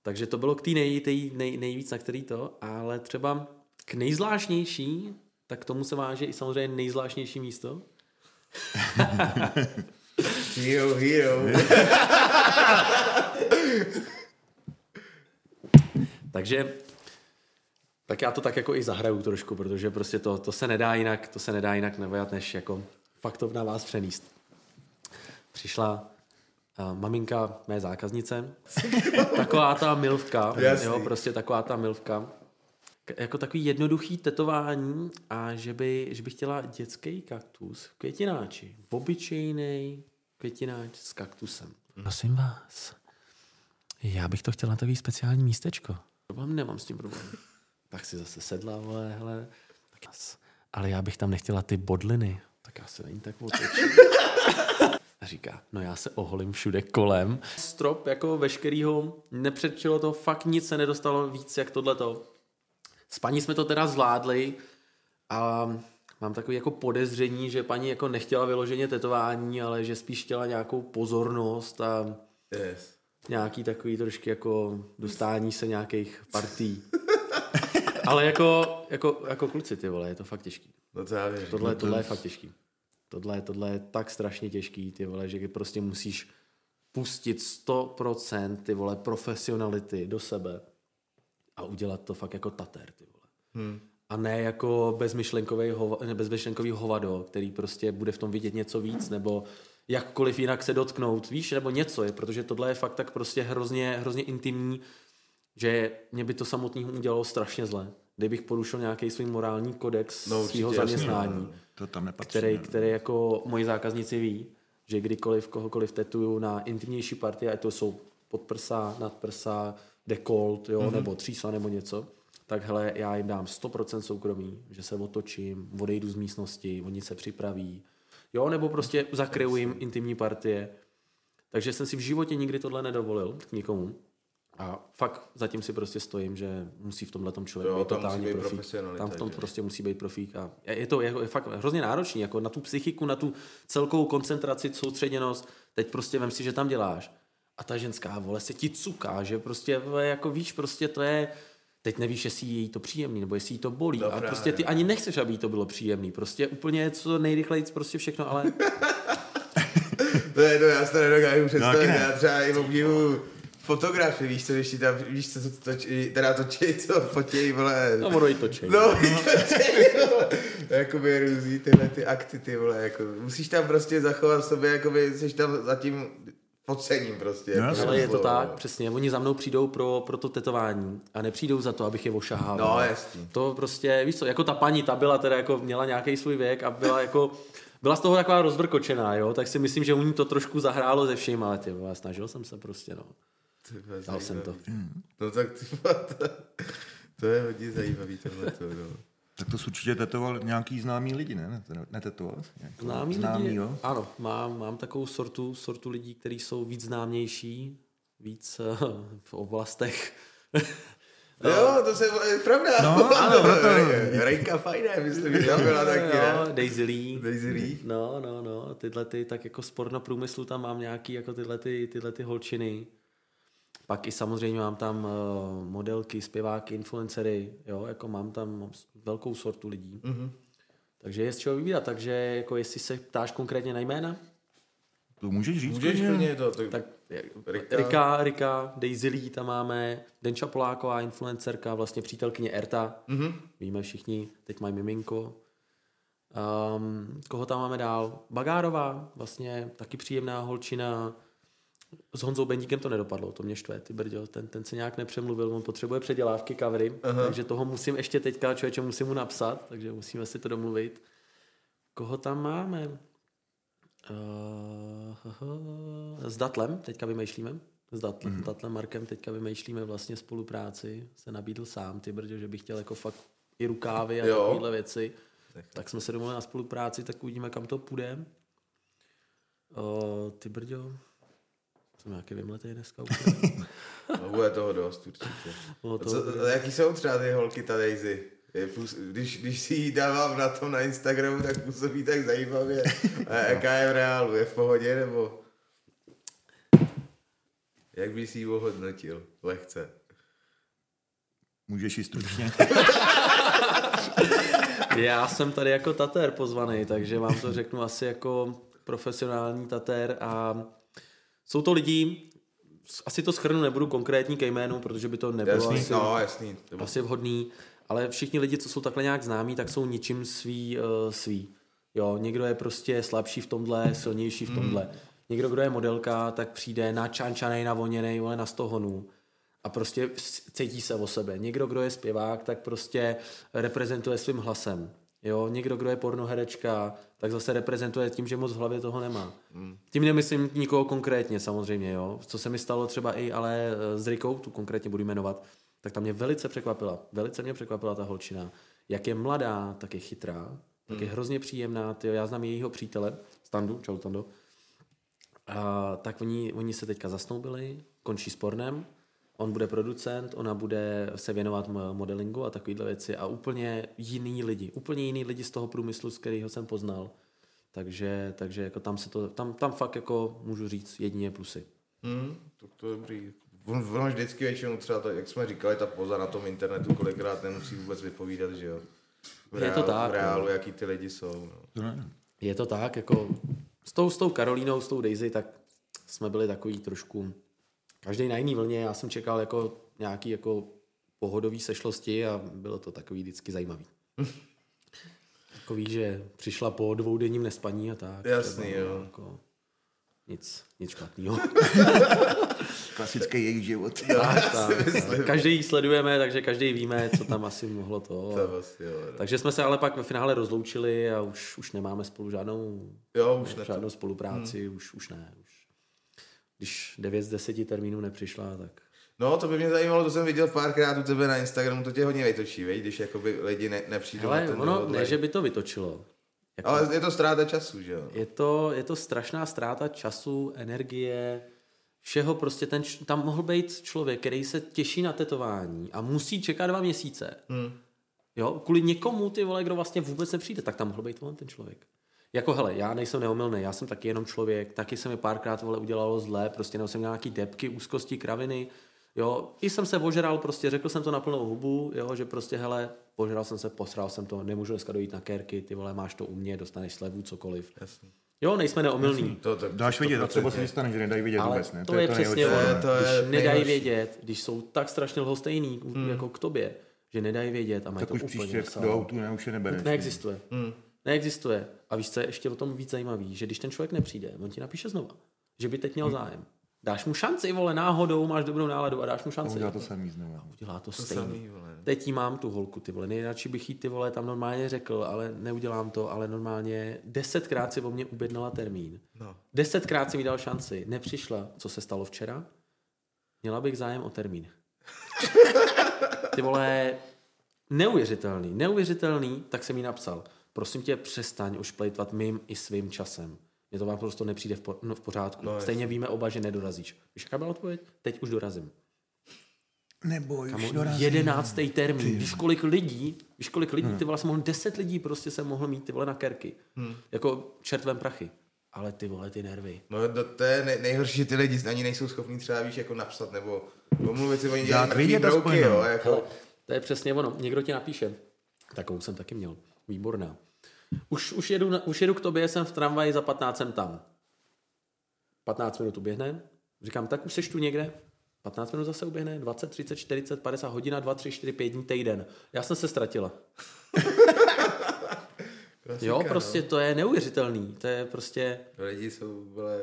Takže to bylo k té nej, nej, nejvíc, na který to, ale třeba k nejzvláštnější, tak k tomu se váže i samozřejmě nejzvláštnější místo. Hero, hero. Takže tak já to tak jako i zahraju trošku, protože prostě to, to se nedá jinak, to se nedá jinak nevojat, než jako fakt to na vás přenést. Přišla uh, maminka mé zákaznice, taková ta milvka, jo, prostě taková ta milvka, K- jako takový jednoduchý tetování a že by, že by chtěla dětský kaktus v květináči, obyčejnej květináč s kaktusem. Prosím vás, já bych to chtěl na takový speciální místečko. Problém nemám s tím problém. Tak si zase sedla, vole, hele. Tak ale já bych tam nechtěla ty bodliny. Tak já se není tak otočím. A říká, no já se oholím všude kolem. Strop jako veškerýho, nepředčilo to, fakt nic se nedostalo víc jak tohleto. S paní jsme to teda zvládli a mám takové jako podezření, že paní jako nechtěla vyloženě tetování, ale že spíš chtěla nějakou pozornost a... Yes. Nějaký takový trošky jako dostání se nějakých partí. Ale jako, jako, jako kluci, ty vole, je to fakt těžký. No to já věřím. Tohle, tohle je fakt těžký. Tohle, tohle je tak strašně těžký, ty vole, že prostě musíš pustit sto procent ty vole profesionality do sebe a udělat to fakt jako tater, ty vole. Hmm. A ne jako bezmyšlenkový hova, bezmyšlenkový hovado, který prostě bude v tom vidět něco víc, nebo jakkoliv jinak se dotknout, víš, nebo něco je, protože tohle je fakt tak prostě hrozně, hrozně intimní, že mě by to samotným udělalo strašně zle, kdybych porušil nějaký svůj morální kodex no, svého zaměstnání, to tam nepatří, který, který jako moji zákazníci ví, že kdykoliv kohokoliv tetuju na intimnější partie, ať to jsou podprsa, nadprsa, dekolt, jo, mm-hmm. nebo třísla, nebo něco, tak hele, já jim dám sto procent soukromí, že se otočím, odejdu z místnosti, oni se připraví, jo, nebo prostě zakryju jim intimní partie. Takže jsem si v životě nikdy tohle nedovolil nikomu. A fakt zatím si prostě stojím, že musí v tomhletom člověk jo, být totálně profík. Tam v tom že? prostě musí být profík. A je to je, je fakt hrozně náročný, jako na tu psychiku, na tu celkovou koncentraci, soustředěnost. Teď prostě vem si, že tam děláš. A ta ženská, vole, se ti cuká, že prostě, jako víš, prostě to je... Teď nevíš, jestli jí to příjemný, nebo jestli jí to bolí. Dobrá, a prostě ty ani nechceš, aby jí to bylo příjemný. Prostě úplně co nejrychleji prostě všechno, ale... Ne, no já se to nedokážu představit, no, já třeba i obdivu fotografii, víš co, když ti tam, víš co, točí, teda točí, co fotějí, vole. No, ono i točí. No, i točí, vole. Jakoby různý tyhle ty akty, ty vole, jako, musíš tam prostě zachovat v sobě, jakoby seš tam zatím podcením prostě. No, jako, ale je to vole, tak, vole. Přesně, oni za mnou přijdou pro, pro to tetování a nepřijdou za to, abych je ošahal. No, jasně. To prostě, víš co, jako ta paní, ta byla teda, jako měla nějaký svůj věk a byla jako... Byla z toho taková rozvrkočená, jo, tak si myslím, že u ní to trošku zahrálo ze vším, ale ty, já snažil jsem se prostě, no. Dal jsem to. No tak to, to je hodně zajímavý tohleto, no. Tak to jsi určitě tetoval nějaký známý lidi, ne? Netetoval? Známý, známý lidi, jo? Ano, mám, mám takovou sortu, sortu lidí, kteří jsou víc známější, víc uh, v oblastech. No. Jo, to se je pravda. No, ano, proto. Rika fajné, myslím, že byla taky, ne? Daisy Lee. Daisy Lee. No, no, no, tyhle ty, tak jako sporno průmyslu tam mám nějaký, jako tyhle ty, tyhle ty holčiny. Pak i samozřejmě mám tam uh, modelky, zpěváky, influencery, jo, jako mám tam mám velkou sortu lidí. Mm-hmm. Takže je z čeho vybírat, takže jako jestli se ptáš konkrétně na jména? To můžeš říct. Můžeš mě to. Tak, tak Rika. Rika, Rika, Daisy Lee tam máme, Denča Poláková, influencerka, vlastně přítelkyně Erta, mm-hmm. Víme všichni, teď mají miminko. Um, koho tam máme dál? Bagárová, vlastně taky příjemná holčina. S Honzou Bendíkem to nedopadlo, to mě štve, ty brďo, ten, ten se nějak nepřemluvil, on potřebuje předělávky, covery, aha. Takže toho musím ještě teďka, člověče, musím mu napsat, takže musíme si to domluvit. Koho tam máme? Uh, s Datlem teďka vymýšlíme s Datlem, mm. Datlem Markem teďka vymýšlíme vlastně spolupráci, se nabídl sám ty brďo, že bych chtěl jako fakt i rukávy a takovéhle věci, tak. tak jsme se domluvili na spolupráci, tak uvidíme kam to půjde. Uh, ty brďo, jsem nějaký vymletej dneska úplně. No, bude toho dost určitě. No, toho co, bude. Jaký jsou třeba ty holky ta Daisy? Když, když si ji dávám na tom na Instagramu, tak působí tak zajímavě. A jaká je v reálu? Je v pohodě nebo? Jak bys si ji ohodnotil? Lehce. Můžeš ji stručně. Já jsem tady jako tatér pozvaný, takže vám to řeknu asi jako profesionální tatér a jsou to lidi, asi to shrnu, nebudu konkrétní ke jménu, protože by to nebylo jasný, asi, no, jasný, to asi vhodný. Ale všichni lidi, co jsou takhle nějak známí, tak jsou ničím svý, uh, svý. Jo, někdo je prostě slabší v tomhle, silnější v tomhle. Mm. Někdo, kdo je modelka, tak přijde načančanej, navoněnej, ale na sto honů. A prostě cítí se o sebe. Někdo, kdo je zpěvák, tak prostě reprezentuje svým hlasem. Jo, někdo, kdo je pornoherečka, tak zase reprezentuje tím, že moc v hlavě toho nemá. Mm. Tím nemyslím nikoho konkrétně samozřejmě, jo. Co se mi stalo třeba i ale s Rikou, tu konkrétně budu jmenovat, tak ta mě velice překvapila. Velice mě překvapila ta holčina. Jak je mladá, tak je chytrá, tak je hrozně příjemná. Tyjo, já znám jejího přítele, Standu, čau Stando. A tak oni, oni se teďka zasnoubili, končí s pornem, on bude producent, ona bude se věnovat modelingu a takovýhle věci a úplně jiný lidi, úplně jiný lidi z toho průmyslu, z kterého jsem poznal. Takže, takže jako tam se to, tam, tam fakt jako můžu říct jedině plusy. Hmm, tak to je dobrý. Ono vždycky většinou třeba, to, jak jsme říkali, ta poza na tom internetu kolikrát nemusí vůbec vypovídat, že jo? V reálu, je to tak, v reálu jaký ty lidi jsou. No. Je to tak, jako s tou, s tou Karolínou, s tou Daisy, tak jsme byli takový trošku každý na jiný vlně. Já jsem čekal jako nějaký jako pohodový sešlosti a bylo to takový vždycky zajímavý. Takový, že přišla po dvoudenním nespaní a tak. Jasný, třeba, jo. Jako, nic, nic špatnýho. Klasický jejich život. Tak, tak, každý sledujeme, takže každý víme, co tam asi mohlo to. to vlastně, takže jsme se ale pak ve finále rozloučili a už, už nemáme spolu žádnou, jo, už ne, žádnou spolupráci. Hmm. Už, už ne. Už. Když devět z deseti termínů nepřišla, tak... No, to by mě zajímalo, to jsem viděl párkrát u tebe na Instagramu, to tě hodně vytočí, vej, když jakoby lidi ne, nepřijdou na ten ono, ne, že by to vytočilo. Jako, ale je to ztráta času, že jo? Je to, je to strašná ztráta času, energie, všeho prostě. Ten, tam mohl být člověk, který se těší na tetování a musí čekat dva měsíce. Hmm. Jo, kvůli někomu, ty vole, kdo vlastně vůbec nepřijde, tak tam mohl být ten člověk. Jako hele, já nejsem neomylný, já jsem taky jenom člověk, taky se mi párkrát vole udělalo zlé, prostě nebo jsem měl nějaký depky, úzkosti, kraviny, jo, i jsem se ožral, prostě řekl jsem to na plnou hubu, jo, že prostě hele, požral jsem se, posral jsem to, nemůžu dneska dojít na kérky, ty vole, máš to u mě, dostaneš slevu, cokoliv. Jasný. Jo, nejsem neomylný. To, to, to, dáš vidět, to třeba se nestane, že nedají vědět vůbec, ne? To, to je, je to přesně ono, když nedají vědět, když jsou tak strašně lhostejný hmm. jako k tobě, že nedají vědět a mají tak to už úplně do autu, ne, už je nebereš. Neexistuje. Hmm. Neexistuje. A víš, co je ještě o tom víc zajímavý, že když ten člověk nepřijde, on ti napíše znova, že by teď měl zájem. Dáš mu šanci, vole, náhodou, máš dobrou náladu a dáš mu šanci. Udělá to samý znovu. A udělá to, to stejný. Teď jí mám tu holku, ty vole, nejradši bych jí, ty vole, tam normálně řekl, ale neudělám to, ale normálně desetkrát si o mě objednala termín. No. Desetkrát si mi dal šanci, nepřišla. Co se stalo včera? Měla bych zájem o termín. Ty vole, neuvěřitelný, neuvěřitelný, tak jsem jí napsal. Prosím tě, přestaň už plejtvat mým i svým časem. Mně to vám prostě nepřijde v, po, no, v pořádku. No, stejně víme oba, že nedorazíš. Víš, jaká byla odpověď? Teď už dorazím. Nebo už Kamu, dorazím. Jedenáctý termín. Ty. Víš, kolik lidí, víš, kolik lidí, hmm. ty vole, jsem mohl, deset lidí prostě jsem mohl mít, ty vole, na kerky. Hmm. Jako čertvem prachy. Ale ty vole, ty nervy. No do té nej, nejhorší, že ty lidi ani nejsou schopní třeba, víš, jako napsat, nebo pomluvit si, oni dělají mrtvý brouky, jo. Jako... Hele, to je přesně ono. Někdo ti napíše. Takovou jsem taky měl. Výborná. Už, už, jedu, už jedu k tobě, jsem v tramvaji, za patnáct jsem tam. patnáct minut uběhne. Říkám, tak už seš tu někde. patnáct minut zase uběhne. dvacet, třicet, čtyřicet, padesát, hodina, dva, tři, čtyři, pět dní, týden. Já jsem se ztratila. Klasika, jo, prostě no. To je neuvěřitelný. To je prostě... Lidi jsou, vole,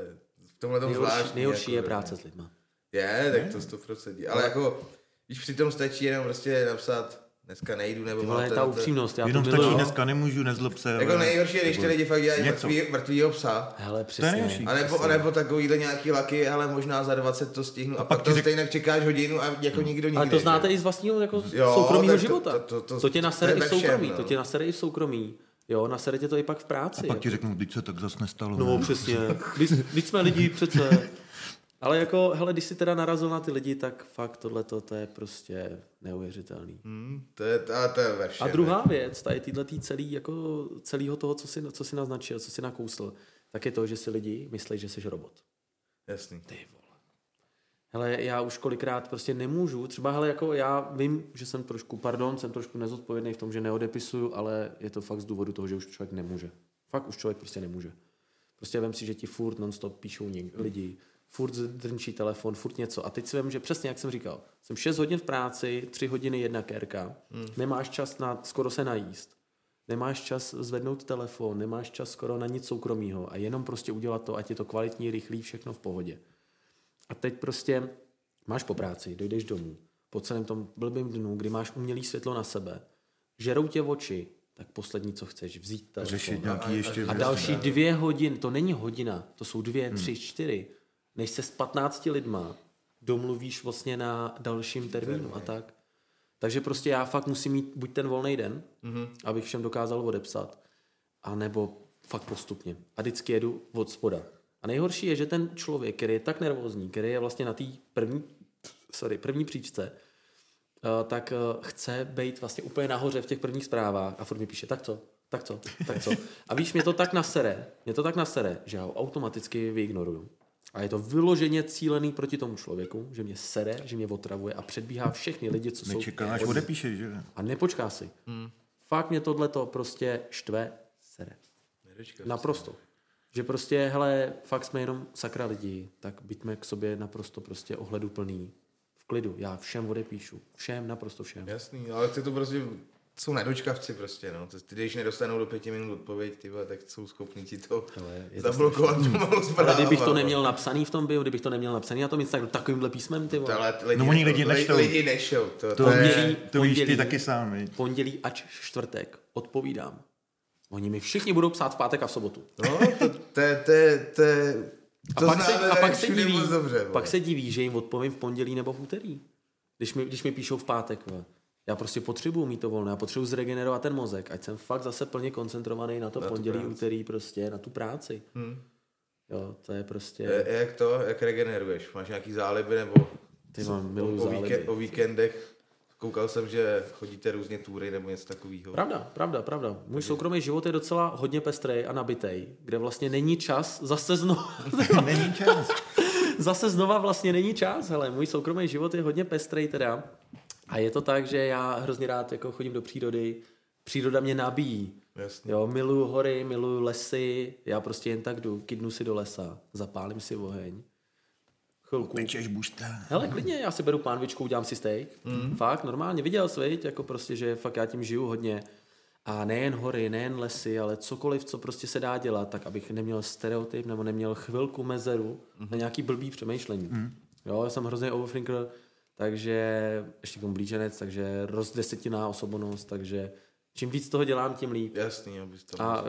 v tomhle tom zvláštní. Nejhorší jako je práce ne? s lidma. Je, tak to sto procent. Ale jako, když přitom stačí jenom prostě napsat... Dneska nejdu, nebo... Tyhle je ta upřímnost, já jenom to bylo. Jenom stačí, dneska nemůžu, nezlob se. Jako nejhorší je, když ty lidi fakt dělají mrtvýho psa. Hele, přesně. A nebo, nebo takovýhle nějaký laky, ale možná za dvacet to stihnu. A, a pak to řek... stejně čekáš hodinu a jako nikdo nikde. Ale to znáte že? I z vlastního jako soukromého života. To, to, to, to, to tě nasere i v soukromí. No. To tě nasere i v soukromí. Jo, nasere tě to i pak v práci. A pak ti řeknu, když se tak zas nestalo. No přesně, když jsme lidi přece... Ale jako, hele, když jsi teda narazil na ty lidi, tak fakt tohleto, to je prostě neuvěřitelný. Hmm, to je, to, to je ve všem. A druhá věc, tady týhletý celý, jako celého toho, co jsi, co jsi naznačil, co jsi nakousl, tak je to, že si lidi myslejí, že jsi robot. Jasný. Ty vole. Hele, já už kolikrát prostě nemůžu, třeba, hele, jako já vím, že jsem trošku, pardon, jsem trošku nezodpovědný v tom, že neodepisuju, ale je to fakt z důvodu toho, že už člověk nemůže. Fakt už člověk prostě nemůže. Prostě vem si, že ti furt non-stop píšou někdo, lidi. Furt drnčí telefon, furt něco. A teď si vím, že přesně jak jsem říkal, jsem šest hodin v práci, tři hodiny jedna kérka, mm. nemáš čas na skoro se najíst, nemáš čas zvednout telefon, nemáš čas skoro na nic soukromýho a jenom prostě udělat to, ať je to kvalitní, rychlý, všechno v pohodě. A teď prostě máš po práci, dojdeš domů, po celém tom blbým dnu, kdy máš umělý světlo na sebe, žerou tě oči, tak poslední, co chceš, vzít telefon. A, ještě a další dvě hodiny, to není hodina, to jsou dvě, mm. tři, čtyři. Než se s patnácti lidma domluvíš vlastně na dalším termínu a tak. Takže prostě já fakt musím mít buď ten volný den, mm-hmm. abych všem dokázal odepsat, anebo fakt postupně. A vždycky jedu od spoda. A nejhorší je, že ten člověk, který je tak nervózní, který je vlastně na té první, sorry, první příčce, tak chce být vlastně úplně nahoře v těch prvních zprávách a furt mi píše, tak co? Tak co? Tak co? A víš, mě to tak nasere, mě to tak nasere, že já ho automaticky vyignoruju. A je to vyloženě cílený proti tomu člověku, že mě sere, že mě otravuje a předbíhá všechny lidi, co nečeká, jsou... Nečeká, až odepíšeš, že? A nepočká si. Hmm. Fakt mě tohleto prostě štve, sere. Nedočka, naprosto. Prostě. Že prostě, hele, fakt jsme jenom sakra lidi, tak byďme k sobě naprosto prostě ohleduplný, v klidu. Já všem odepíšu. Všem, naprosto všem. Jasný, ale ty to prostě... Jsou nedočkavci prostě, no. Když nedostanou do pěti minut odpověď, tyba, tak jsou schopni ti to zablokovat pomalu zpráva. Ale kdybych to neměl napsaný v tom bio, kdybych to neměl napsaný na tom Instagramu, takovýmhle písmem, ty vole. Ale lidi, no oni lidi nečtou. Lidi nečtou. To, to, pondělí, to víš ty taky sám, víš. Pondělí až čtvrtek odpovídám. Oni mi všichni budou psát v pátek a v sobotu. No, to je... A pak, se, a pak, se, diví, dobře, pak se diví, že jim odpovím v pondělí nebo v úterý. Když mi, když mi píšou v pátek. Ne? Já prostě potřebuju mít to volné. Já potřebuju zregenerovat ten mozek. Ať jsem fakt zase plně koncentrovaný na to na pondělí, úterý, prostě na tu práci. Hmm. Jo, to je prostě... Je, jak to? Jak regeneruješ? Máš nějaký záliby nebo... Ty mám, miluji záliby. Víkend, o víkendech? Koukal jsem, že chodíte různě túry nebo něco takového. Pravda, pravda, pravda. Můj Takže... soukromý život je docela hodně pestrej a nabitej, kde vlastně není čas, zase znova... není čas. Zase znova vlastně není čas, hele. Můj soukromý život je hodně pestrej teda. A je to tak, že já hrozně rád jako chodím do přírody. Příroda mě nabíjí. Jasně. Jo, miluju hory, miluju lesy. Já prostě jen tak jdu, kydnu si do lesa, zapálím si oheň. Chvilku. Pečeš bušta. Hele, klidně, já si beru pánvičku, udělám si steak. Mm. Fakt, normálně, viděl jsi, jako prostě, že fakt já tím žiju hodně. A nejen hory, nejen lesy, ale cokoliv, co prostě se dá dělat, tak abych neměl stereotyp nebo neměl chvilku mezeru mm. na nějaký blbý přemýšlení. Mm. Jo, já jsem hrozný overthinker, takže ještě tomu blíženec, takže rozdesetinná osobnost, takže čím víc toho dělám, tím líp. Jasný, abys to a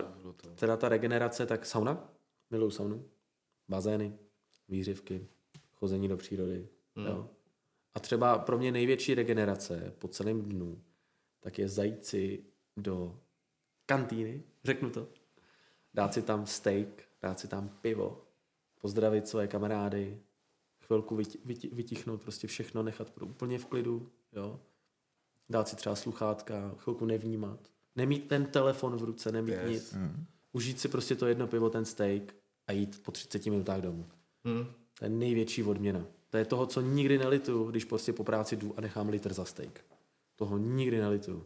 teda ta regenerace, tak sauna, miluju saunu, bazény, výřivky, chození do přírody. Mm. Jo. A třeba pro mě největší regenerace po celém dnu, tak je zajít si do kantýny, řeknu to, dát si tam steak, dát si tam pivo, pozdravit své kamarády, chvilku vyti, vyti, vytichnout prostě všechno, nechat úplně v klidu, jo. Dát si třeba sluchátka, chvilku nevnímat, nemít ten telefon v ruce, nemít yes. nic, mm. užít si prostě to jedno pivo, ten steak a jít po třiceti minutách domů. Mm. To je největší odměna. To je toho, co nikdy nelituju, když prostě po práci jdu a nechám litr za steak. Toho nikdy nelituju.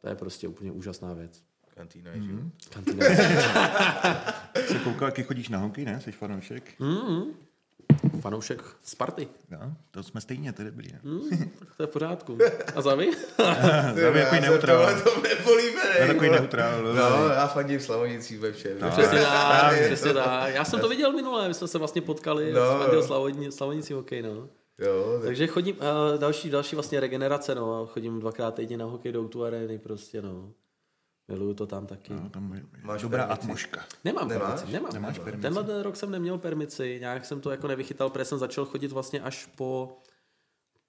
To je prostě úplně úžasná věc. Kantýna je život. Kantýna je život. Jsi koukal, jaký chodíš na hokej, ne? Jsi fanoušek? Mm. Fanoušek Sparty. No, to jsme stejně tady byli. Mm, to je v pořádku. A Zavy? Zavy je takový neutrál. Tohle to nepolíme. To je takový neutrál. No, já fandím Slavonicích ve všem. No. Přesně tak, přesně tak. Já jsem to viděl minule, my jsme se vlastně potkali. No. Fandil Slavonicích hokej, no. Jo, tak. Takže chodím, uh, další, další vlastně regenerace, no. Chodím dvakrát týdně na hokej do O dva Areny prostě, no. Miluju to tam taky. No, tam je máš dobrá atmoška. Nemám permici. Nemám. Nemáš permici. Tenhle ten rok jsem neměl permici. Nějak jsem to jako nevychytal, protože jsem začal chodit vlastně až po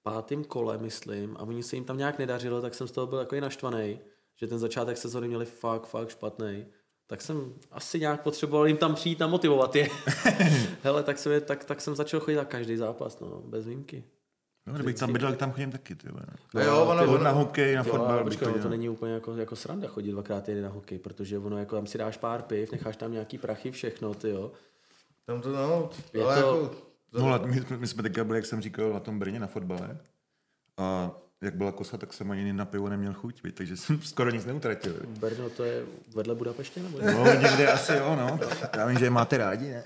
pátém kole, myslím. A oni se jim tam nějak nedařilo, tak jsem z toho byl jako i naštvaný, že ten začátek sezóny měli fakt, fakt špatný. Tak jsem asi nějak potřeboval jim tam přijít a motivovat je. Hele, tak jsem, je, tak, tak jsem začal chodit na každý zápas, no, bez výjimky. No, kdybych tam bydlel, tam chodím taky, ty. No, jo, ono, ono, na hokej, na fotbal. No, to není úplně jako, jako sranda chodit dvakrát jen na hokej, protože ono, jako tam si dáš pár piv, necháš tam nějaký prachy, všechno, ty jo. Tam to, no, je ale to... jako... To... No, my, my jsme teďka byli, jak jsem říkal, na tom Brně na fotbale. A jak byla kosa, tak jsem ani na pivo neměl chuť, víc, takže jsem skoro nic neutratil. Brno, to je vedle Budapeště, nebo? No, někde asi jo, no. Já vím, že je máte rádi, ne?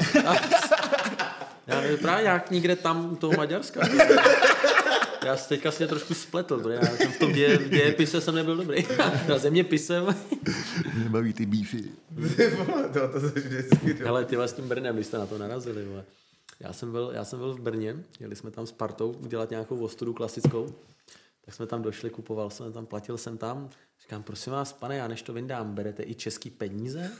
Já právě nějak někde tam u toho Maďarska. Já se teďka si trošku spletl, protože já jsem v tom děje, dějepise jsem nebyl dobrý. Na zeměpisem. Mě baví ty bífy. Hele, tyhle s tím Brnem, když jste na to narazili. Vole. Já, jsem byl, já jsem byl v Brně, jeli jsme tam s partou udělat nějakou ostudu klasickou. Tak jsme tam došli, kupoval jsem tam, platil jsem tam. Říkám, prosím vás, pane, já než to vyndám, berete i český peníze?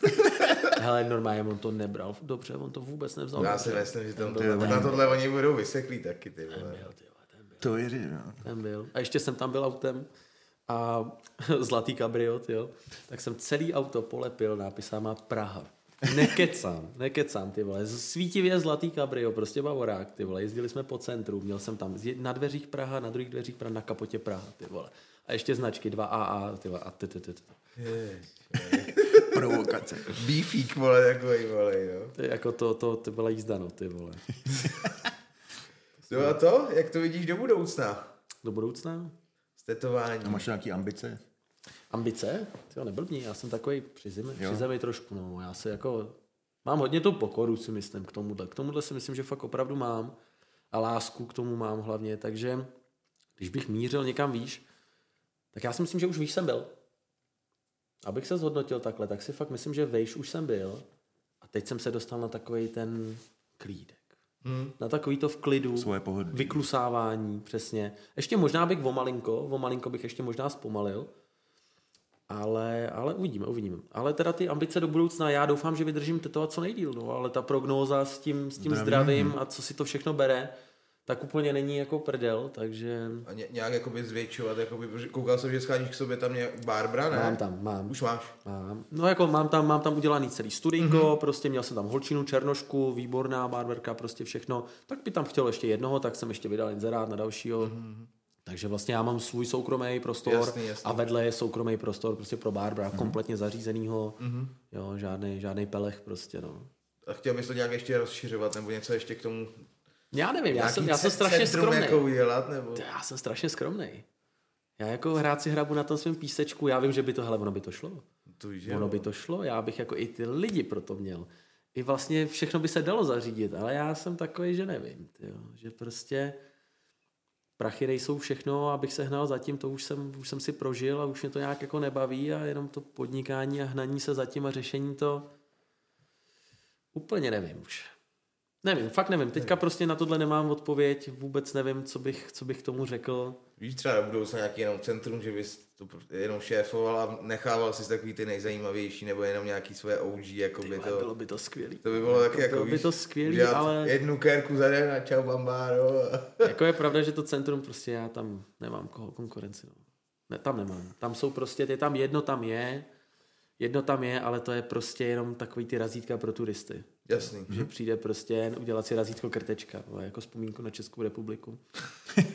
Hele, normálně on to nebral dobře, on to vůbec nevzal. Já si myslím, že tam to, na tohle oni budou vyseklí taky. Ty, ten byl, ty, ten byl. To je řím, no. Ten byl. A ještě jsem tam byl autem a zlatý kabriot, jo. Tak jsem celý auto polepil nápisama Praha. Nekecám, nekecám, ty vole. Svítivě zlatý kabrio, prostě bavorák, ty vole. Jezdili jsme po centru, měl jsem tam na dveřích Praha, na druhých dveřích Praha, na kapotě Praha, ty vole. A ještě značky dva A A, ty vole, a ty, ty, ty, ty. Provokace. Bífík, vole, takový, vole, jo. Ty, jako to, to, to byla jízda, no, ty vole. No a to? Jak to vidíš do budoucna? Do budoucna? Stetování. A máš nějaký ambice? Ambice? Ty jo, neblbní, já jsem takový přizemej, přizemej trošku, no, já se jako, mám hodně tu pokoru, si myslím, k tomuhle, k tomuhle si myslím, že fakt opravdu mám a lásku k tomu mám hlavně, takže když bych mířil někam výš, tak já si myslím, že už výš jsem byl. Abych se zhodnotil takhle, tak si fakt myslím, že výš už jsem byl a teď jsem se dostal na takovej ten klídek. Hmm. Na takový to v klidu, vyklusávání, přesně. Ještě možná bych o malinko, o malinko bych ještě možná zpomalil, Ale, ale uvidíme, uvidíme. Ale teda ty ambice do budoucna, já doufám, že vydržím tetovat co nejdýl, no, ale ta prognóza s tím, s tím zdravím a co si to všechno bere, tak úplně není jako prdel, takže... A ně, nějak jakoby zvětšovat, jakoby, koukal jsem, že scháníš k sobě tam nějak Barbara, ne? Mám tam, mám. Už máš? Mám. No jako mám tam, mám tam udělaný celý studinko, mm-hmm. prostě měl jsem tam holčinu, černošku, výborná barberka, prostě všechno. Tak by tam chtěl ještě jednoho, tak jsem ještě vydal inzerát na dalšího. Mm-hmm. Takže vlastně já mám svůj soukromý prostor jasný, jasný. A vedle je soukromý prostor prostě pro Barbara, mm-hmm. kompletně zařízenýho, mm-hmm. jo, žádnej, žádnej pelech prostě, no. A chtěl bys to nějak ještě rozšiřovat nebo něco ještě k tomu? Já nevím, já jsem, já jsem strašně skromnej. Jako udělat, nebo? Já jsem strašně skromnej. Já jako hrát si hrabu na tom svém písečku, já vím, že by to, hele, ono by to šlo. To je, ono by to šlo, já bych jako i ty lidi pro to měl. I vlastně všechno by se dalo zařídit, ale já jsem takový, že nevím, tyjo, že prostě... Prachy nejsou všechno, abych se hnal zatím, to už jsem, už jsem si prožil a už mě to nějak jako nebaví a jenom to podnikání a hnaní se zatím a řešení to úplně nevím už. Nevím, fakt nevím. Teďka nevím. Prostě na tohle nemám odpověď, vůbec nevím, co bych, co bych tomu řekl. Víš, třeba budou se nějaký jenom centrum, že bys to jenom šéfoval a nechával si takový ty nejzajímavější nebo jenom nějaký svoje O G, jako by to... Bylo by to skvělý. To by bylo taky, jako, jako by víš, to skvělý, ale... jednu kérku za den a čau bambáro. Jako je pravda, že to centrum prostě já tam nemám koho, konkurenci. No. Ne, tam nemám. Tam jsou prostě, je tam jedno tam je, jedno tam je, ale to je prostě jenom takový ty razítka pro turisty. Jasný. Že hmm. přijde prostě udělat si razítko krtečka, jako vzpomínku na Českou republiku.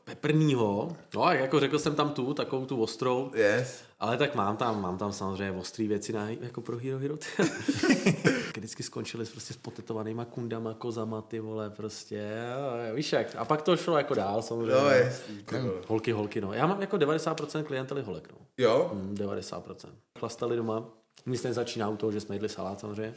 Peprnýho, no a jako řekl jsem tam tu, takovou tu ostrou, yes. ale tak mám tam, mám tam samozřejmě ostrý věci na, jako pro Hero Hero. Vždycky skončili prostě s potetovanýma kundama, kozama, ty vole, prostě, a víš jak. A pak to šlo jako dál, samozřejmě. No, jestli, holky, holky, no. Já mám jako devadesát procent klientely holek, no. Jo? Mm, devadesát procent. Chlastali doma. Nic nezačíná u toho, že jsme jedli salát, samozřejmě.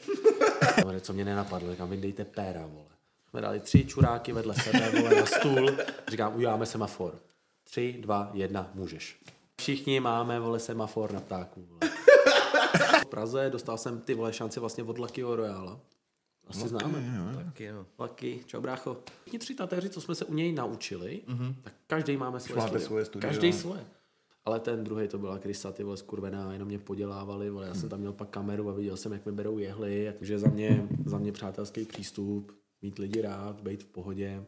Co mě nenapadlo, říkám, vydejte péra, vole. Jsme dali tři čuráky vedle sebe, vole, na stůl. Říkám, uděláme semafor. Tři, dva, jedna, můžeš. Všichni máme, vole, semafor na ptáku, vole. V Praze dostal jsem, ty vole, šanci vlastně od Lakyho Royala. Asi Laky, známe. Laky, jo. Laky, čau brácho. Všichni tři tateři, co jsme se u něj naučili, mm-hmm. tak každý máme svoje studio. svoje studio. Každý svoje. Ale ten druhý to byla Krysa, ty vole, skurvená, jenom mě podělávali, vole, já jsem tam měl pak kameru a viděl jsem, jak mi berou jehly, jakože za mě, za mě přátelský přístup, mít lidi rád, bejt v pohodě,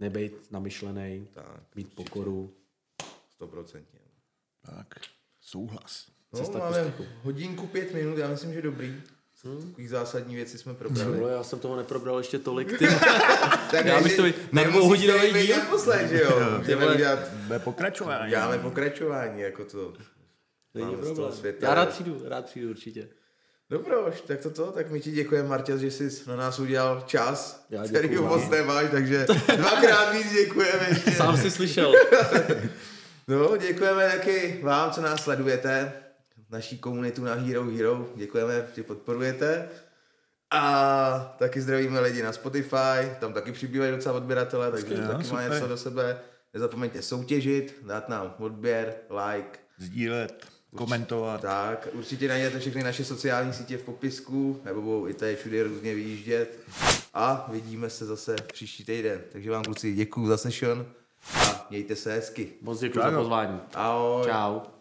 nebejt namyšlenej, tak, mít pokoru. sto procent. Tak, souhlas. No, máme hodinku, pět minut, já myslím, že dobrý. Hmm. Takový zásadní věci jsme probrali. No, já jsem toho neprobral ještě tolik. Tak já bych to na dvouhodinový díl. Posled, že jo? Můžeme udělat pokračování. Děláme pokračování, jako to. Není problém. Já rád přijdu, rád přijdu určitě. Dobro, tak to to, tak my ti děkujeme, Marťas, že jsi na nás udělal čas, který moc nemáš, takže dvakrát víc děkujeme. Ještě. Sám jsi slyšel. No, děkujeme taky vám, co nás sledujete. Naší komunitu na Hero Hero. Děkujeme, že podporujete. A taky zdravíme lidi na Spotify, tam taky přibývají docela odběratele, takže já, taky má něco do sebe. Nezapomeňte soutěžit, dát nám odběr, like. Sdílet, urč- komentovat. Tak, určitě najdete všechny naše sociální sítě v popisku, nebo budou i tady všude různě vyjíždět. A vidíme se zase příští týden. Takže vám, kluci, děkuju za session a mějte se hezky. Moc děkuju za pozvání. Ahoj. Čau.